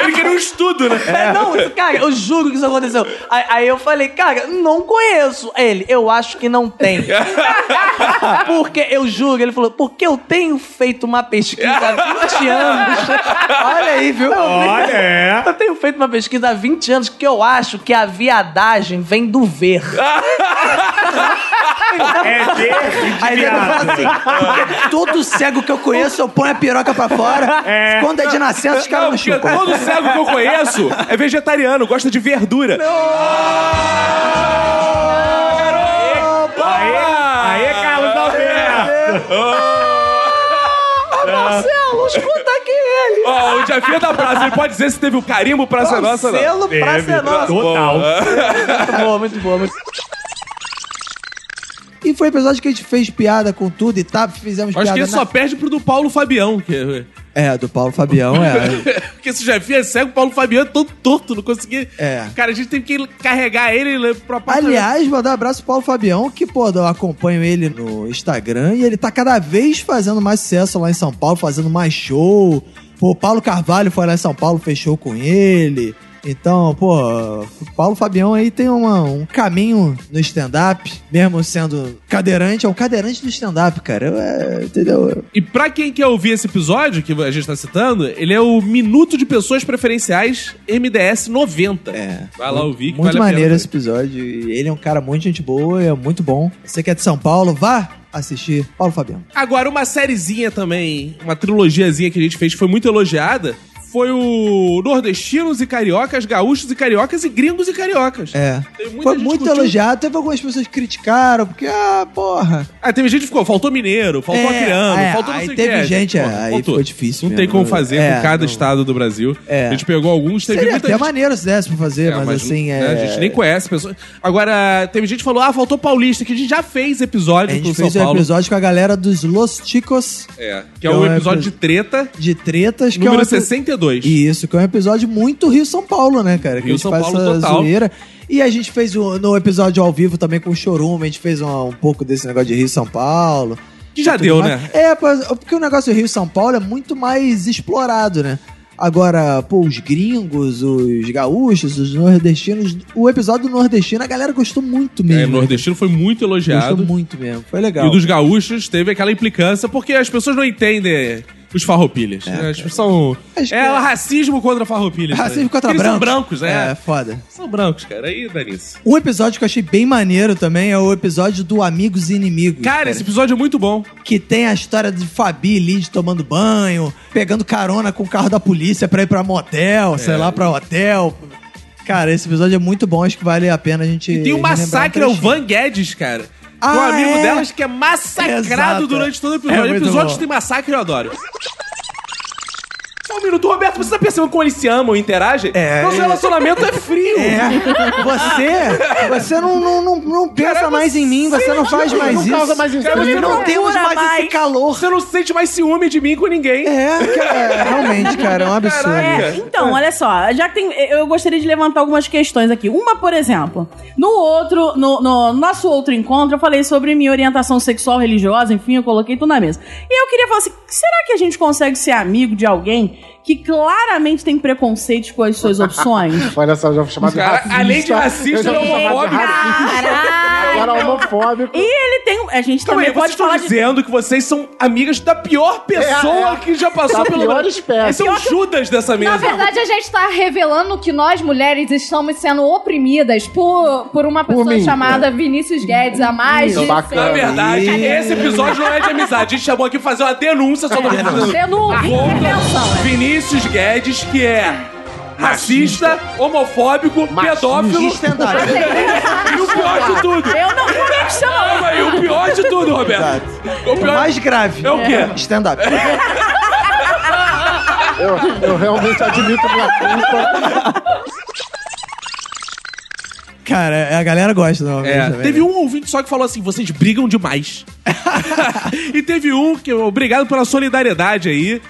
Ele queria um estudo, né? É. Não, cara, eu juro que isso aconteceu. Aí, aí eu falei, cara, não conheço. Ele, eu acho que não tem. Porque, eu juro, ele falou, porque eu tenho feito uma pesquisa há vinte anos. Olha aí, viu? Olha, é. Eu tenho feito uma pesquisa há vinte anos que eu acho que a viadagem vem do ver. É ver e aí ele fala assim, todo cego que eu conheço eu ponho a piroca pra fora. É. Quando é de nascença, os caras não chupam. Todo cego que eu conheço é vegetariano, gosta de verdura. Não! Garoto! Aê, aê, Carlos Alberto! Marcelo, escuta aqui ele. Ó, oh, o Jefinho da Praça, ele pode dizer se teve o carimbo Praça Nossa, não. Marcelo, Praça Nossa. Total. Muito boa, muito boa. Muito... E foi um episódio que a gente fez piada com tudo e tá, fizemos Acho piada. Acho que ele na... só perde pro do Paulo Fabião. Que... É, do Paulo Fabião, é. Porque esse Jefinho é cego, o Paulo Fabião é todo torto, não conseguia... É. Cara, a gente teve que carregar ele pra... Aliás, mandar um abraço pro Paulo Fabião, que, pô, eu acompanho ele no Instagram e ele tá cada vez fazendo mais sucesso lá em São Paulo, fazendo mais show. Pô, o Paulo Carvalho foi lá em São Paulo, fez show com ele... Então, pô, o Paulo Fabião aí tem uma, um caminho no stand-up, mesmo sendo cadeirante, é um cadeirante do stand-up, cara, é, entendeu? E pra quem quer ouvir esse episódio, que a gente tá citando, ele é o Minuto de Pessoas Preferenciais M D S noventa. É. Vai lá ouvir, que vale a pena. Muito maneiro esse episódio, ele é um cara muito gente boa, é muito bom. Você que é de São Paulo, vá assistir Paulo Fabião. Agora, uma sériezinha também, uma trilogiazinha que a gente fez, que foi muito elogiada, foi o Nordestinos e Cariocas, Gaúchos e Cariocas e Gringos e Cariocas. É. Foi muito elogiado. Teve algumas pessoas que criticaram, porque, ah, porra. Ah, teve gente que ficou, faltou mineiro, faltou é, acriano, é, faltou não sei o que. Aí teve gente, é, aí ficou difícil. Não tem como fazer é, com cada não... estado do Brasil. É. A gente pegou alguns, teve Seria muita até gente... maneiro se desse pra fazer, é, mas, mas assim... É... Né, a gente nem conhece pessoas. Agora, teve gente que falou, ah, faltou paulista, que a gente já fez episódio com São Paulo. A gente fez um episódio com a galera dos Los Chicos. É, que é o um episódio de treta. De tretas. Número que é um... sessenta e dois. E isso, que é um episódio muito Rio-São Paulo, né, cara? Que Rio-São Paulo total. Zoeira. E a gente fez um, no episódio ao vivo também com o Chorume, a gente fez um, um pouco desse negócio de Rio-São Paulo. Que já deu, mais. Né? É, porque o negócio do Rio-São Paulo é muito mais explorado, né? Agora, pô, os gringos, os gaúchos, os nordestinos, o episódio do nordestino, a galera gostou muito mesmo. É, o nordestino foi muito elogiado. Gostou muito mesmo, foi legal. E dos gaúchos teve aquela implicância, porque as pessoas não entendem... os Farroupilhas. É, né? Tipo, são... É racismo contra Farroupilhas. Racismo contra brancos. São brancos, né? É, foda. São brancos, cara. Aí dá nisso. Um episódio que eu achei bem maneiro também é o episódio do Amigos e Inimigos. Cara, cara, esse episódio é muito bom. Que tem a história de Fabi e Liz tomando banho, pegando carona com o carro da polícia pra ir pra motel, é. sei lá, pra hotel... Cara, esse episódio é muito bom, acho que vale a pena a gente... E tem um massacre ao Van Guedes, cara. Ah, com um amigo é? delas que é massacrado Exato. durante todo o episódio. É episódios que tem massacre eu adoro. Só um minuto, Roberto, você tá percebendo como eles se amam e interagem? É. Nosso relacionamento é frio. É. Você, você não, não, não, não pensa cara, mais em mim, você não faz mais não isso. Não causa mais isso. Cara, você não, não temos mais, mais esse calor. Você não sente mais ciúme de mim com ninguém. É, cara, realmente, cara, é um absurdo. É, então, olha só, já que tem, eu gostaria de levantar algumas questões aqui. Uma, por exemplo, no outro, no, no nosso outro encontro, eu falei sobre minha orientação sexual, religiosa, enfim, eu coloquei tudo na mesa. E eu queria falar assim, será que a gente consegue ser amigo de alguém que claramente tem preconceito com as suas opções? Olha só, eu já fui chamado de racista. Além de racista, ele é homofóbico. Agora é homofóbico. E ele tem... A gente também, também pode falar... Vocês estão dizendo de... que vocês são amigas da pior pessoa é, é. que já passou da pelo... Da pior espécie. Eles são pior... Judas dessa mesa. Na verdade, a gente está revelando que nós, mulheres, estamos sendo oprimidas por, por uma pessoa por chamada é. Vinícius Guedes, a mais de... Na verdade, e... esse episódio não é de amizade. A gente chamou aqui fazer uma denúncia sobre... É. Denúncia. Contra Vinícius Guedes, que é... Racista, racista, homofóbico, machista, pedófilo. E o pior de tudo. Eu não me chamo. E o pior de tudo, Roberto. O, pior... o mais grave. É o quê? Stand-up. eu, eu realmente admito minha culpa. Cara, a galera gosta da uma é. Teve um ouvinte só que falou assim, vocês brigam demais. E teve um que, obrigado pela solidariedade aí,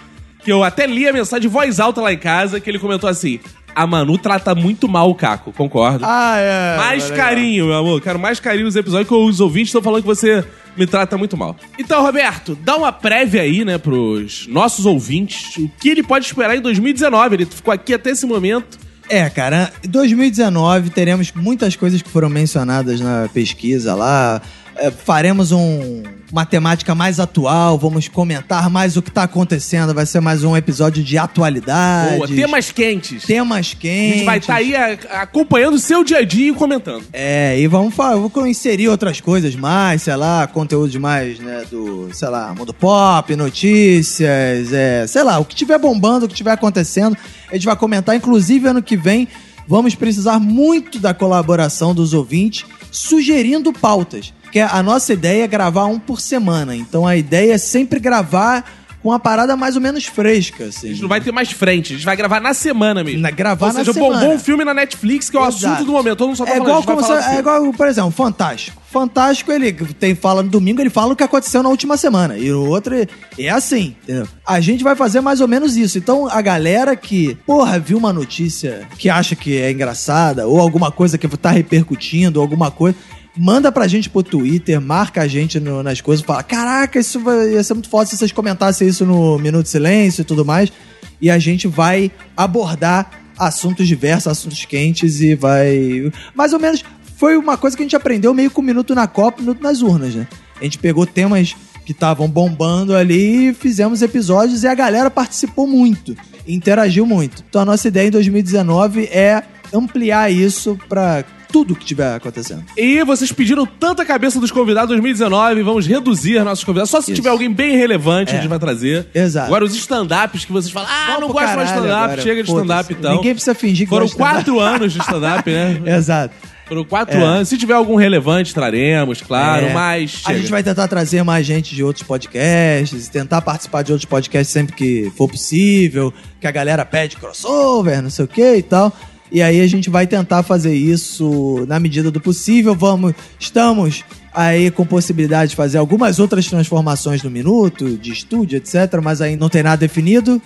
que eu até li a mensagem de voz alta lá em casa, que ele comentou assim, a Manu trata muito mal o Caco, concordo. Ah, é. Mais é, carinho, é. meu amor. Quero mais carinho nos episódios que os ouvintes estão falando que você me trata muito mal. Então, Roberto, dá uma prévia aí, né, pros nossos ouvintes, o que ele pode esperar em dois mil e dezenove. Ele ficou aqui até esse momento. É, cara, em dois mil e dezenove teremos muitas coisas que foram mencionadas na pesquisa lá. É, faremos um... uma temática mais atual, vamos comentar mais o que tá acontecendo, vai ser mais um episódio de atualidades. Boa, temas quentes. Temas quentes. A gente vai estar tá aí a, acompanhando o seu dia a dia e comentando. É, e vamos falar, vou inserir outras coisas mais, sei lá, conteúdos mais, né, do, sei lá, mundo pop, notícias, é, sei lá, o que tiver bombando, o que tiver acontecendo, a gente vai comentar, inclusive ano que vem vamos precisar muito da colaboração dos ouvintes, sugerindo pautas. Porque a nossa ideia é gravar um por semana. Então a ideia é sempre gravar com uma parada mais ou menos fresca, assim. A gente não vai ter mais frente, a gente vai gravar na semana mesmo. Na, gravar ou seja, na semana. Bombou um filme na Netflix, que é o Exato. assunto do momento. Todo mundo só tá é falando, igual como falar se, assim. É igual, por exemplo, Fantástico. Fantástico, ele tem, fala no domingo, ele fala o que aconteceu na última semana. E o outro é assim, entendeu? A gente vai fazer mais ou menos isso. Então, a galera que, porra, viu uma notícia que acha que é engraçada, ou alguma coisa que tá repercutindo, ou alguma coisa... Manda pra gente pro Twitter, marca a gente no, nas coisas, fala, caraca, isso vai, ia ser muito foda se vocês comentassem isso no Minuto de Silêncio e tudo mais. E a gente vai abordar assuntos diversos, assuntos quentes e vai... Mais ou menos, foi uma coisa que a gente aprendeu meio com o Minuto na Copa, Minuto nas Urnas, né? A gente pegou temas que estavam bombando ali e fizemos episódios e a galera participou muito, interagiu muito. Então a nossa ideia em dois mil e dezenove é ampliar isso pra... tudo que estiver acontecendo. E vocês pediram tanta cabeça dos convidados em dois mil e dezenove, vamos reduzir nossos convidados. Só se Isso. tiver alguém bem relevante, é. a gente vai trazer. Exato. Agora, os stand-ups que vocês falam, ah, não gosto mais de stand-up, chega de stand-up e tal. Ninguém precisa fingir que Foram quatro anos de stand-up, né? Exato. Foram quatro é. anos. Se tiver algum relevante, traremos, claro, é. mas... Chega. A gente vai tentar trazer mais gente de outros podcasts, tentar participar de outros podcasts sempre que for possível, que a galera pede crossover, não sei o que e tal... E aí a gente vai tentar fazer isso na medida do possível. Vamos, estamos aí com possibilidade de fazer algumas outras transformações no Minuto, de estúdio, etcétera. Mas aí não tem nada definido.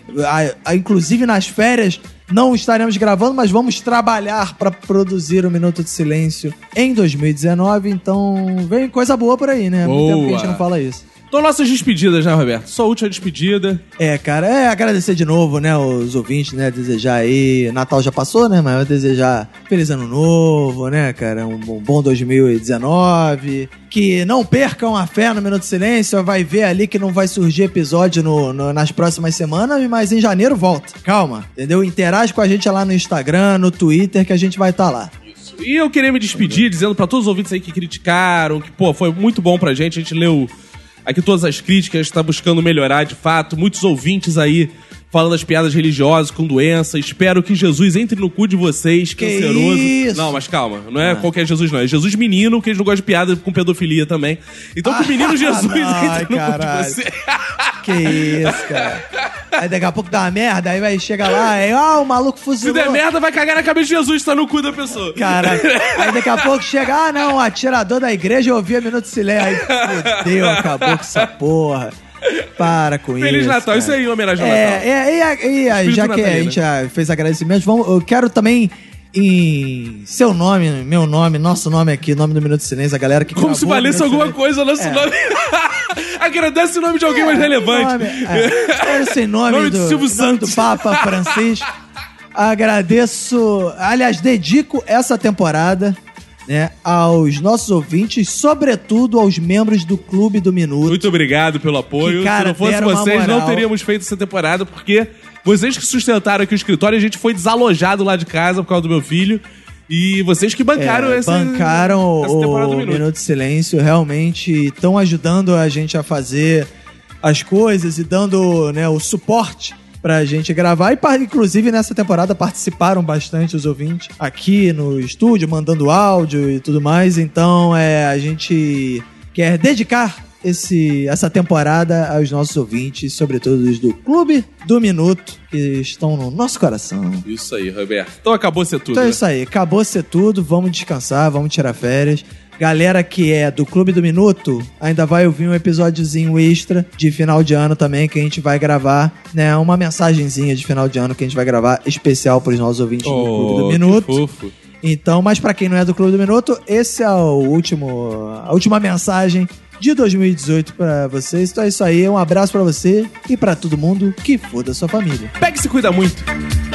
Inclusive nas férias não estaremos gravando, mas vamos trabalhar para produzir o Minuto de Silêncio em dois mil e dezenove. Então vem coisa boa por aí, né? Boa. Muito tempo que a gente não fala isso. Então, nossas despedidas, né, Roberto? Só a última despedida. É, cara, é agradecer de novo, né, os ouvintes, né, desejar aí... Natal já passou, né, mas eu desejar feliz ano novo, né, cara, um bom dois mil e dezenove... Que não percam a fé no Minuto de Silêncio. Vai ver ali que não vai surgir episódio no, no, nas próximas semanas, mas em janeiro volta. Calma, entendeu? Interage com a gente lá no Instagram, no Twitter, que a gente vai estar lá. Isso. E eu queria me despedir dizendo pra todos os ouvintes aí que criticaram, que, pô, foi muito bom pra gente. A gente leu aqui todas as críticas, tá buscando melhorar de fato. Muitos ouvintes aí falando das piadas religiosas com doença. Espero que Jesus entre no cu de vocês, que canceroso. Isso? Não, mas calma. Não é ah. qualquer Jesus, não. É Jesus menino, que eles não gostam de piada com pedofilia também. Então, que o menino Jesus não, entre no cu de vocês. Que isso, cara. Aí daqui a pouco dá uma merda, aí vai chegar lá, aí, ah, o maluco fuzilou. Se der merda, vai cagar na cabeça de Jesus, tá no cu da pessoa. Caralho. Aí daqui a pouco chega, ah, não, um atirador da igreja, eu ouvi a Minuto de Silêncio. Aí, fudeu, acabou com essa porra. Para com Feliz isso. Feliz Natal, cara. Isso aí, homenagem ao é, Natal. É, e, e, e já que Natalina. A gente já fez agradecimentos, vamos, eu quero também, em seu nome, meu nome, nosso nome aqui, nome do Minuto de Silêncio, a galera que como se valesse alguma coisa, nosso é. nome. Agradece o nome de alguém é, mais relevante. Nome, é, esse nome, nome do, do Silvio Santos, do Papa Francisco. Agradeço, aliás, dedico essa temporada, né, aos nossos ouvintes, sobretudo aos membros do Clube do Minuto. Muito obrigado pelo apoio. Que, cara, se não fosse vocês, não teríamos feito essa temporada, porque vocês que sustentaram aqui o escritório, a gente foi desalojado lá de casa por causa do meu filho. E vocês que bancaram, é, essa, bancaram essa temporada do Minuto. Minuto de Silêncio, realmente estão ajudando a gente a fazer as coisas e dando, né, o suporte pra gente gravar, e inclusive nessa temporada participaram bastante os ouvintes aqui no estúdio, mandando áudio e tudo mais. Então, é, a gente quer dedicar esse, essa temporada aos nossos ouvintes, sobretudo os do Clube do Minuto, que estão no nosso coração. Isso aí, Roberto. Então acabou ser tudo. Então é, né? Isso aí, acabou ser tudo, vamos descansar, vamos tirar férias. Galera que é do Clube do Minuto, ainda vai ouvir um episódiozinho extra de final de ano também, que a gente vai gravar, né? Uma mensagenzinha de final de ano que a gente vai gravar especial para os nossos ouvintes oh, do Clube do Minuto. Que fofo. Então, mas para quem não é do Clube do Minuto, esse é o último, a última mensagem de dois mil e dezoito para vocês. Então é isso aí, um abraço para você e para todo mundo que for da sua família. Pega e se cuida muito!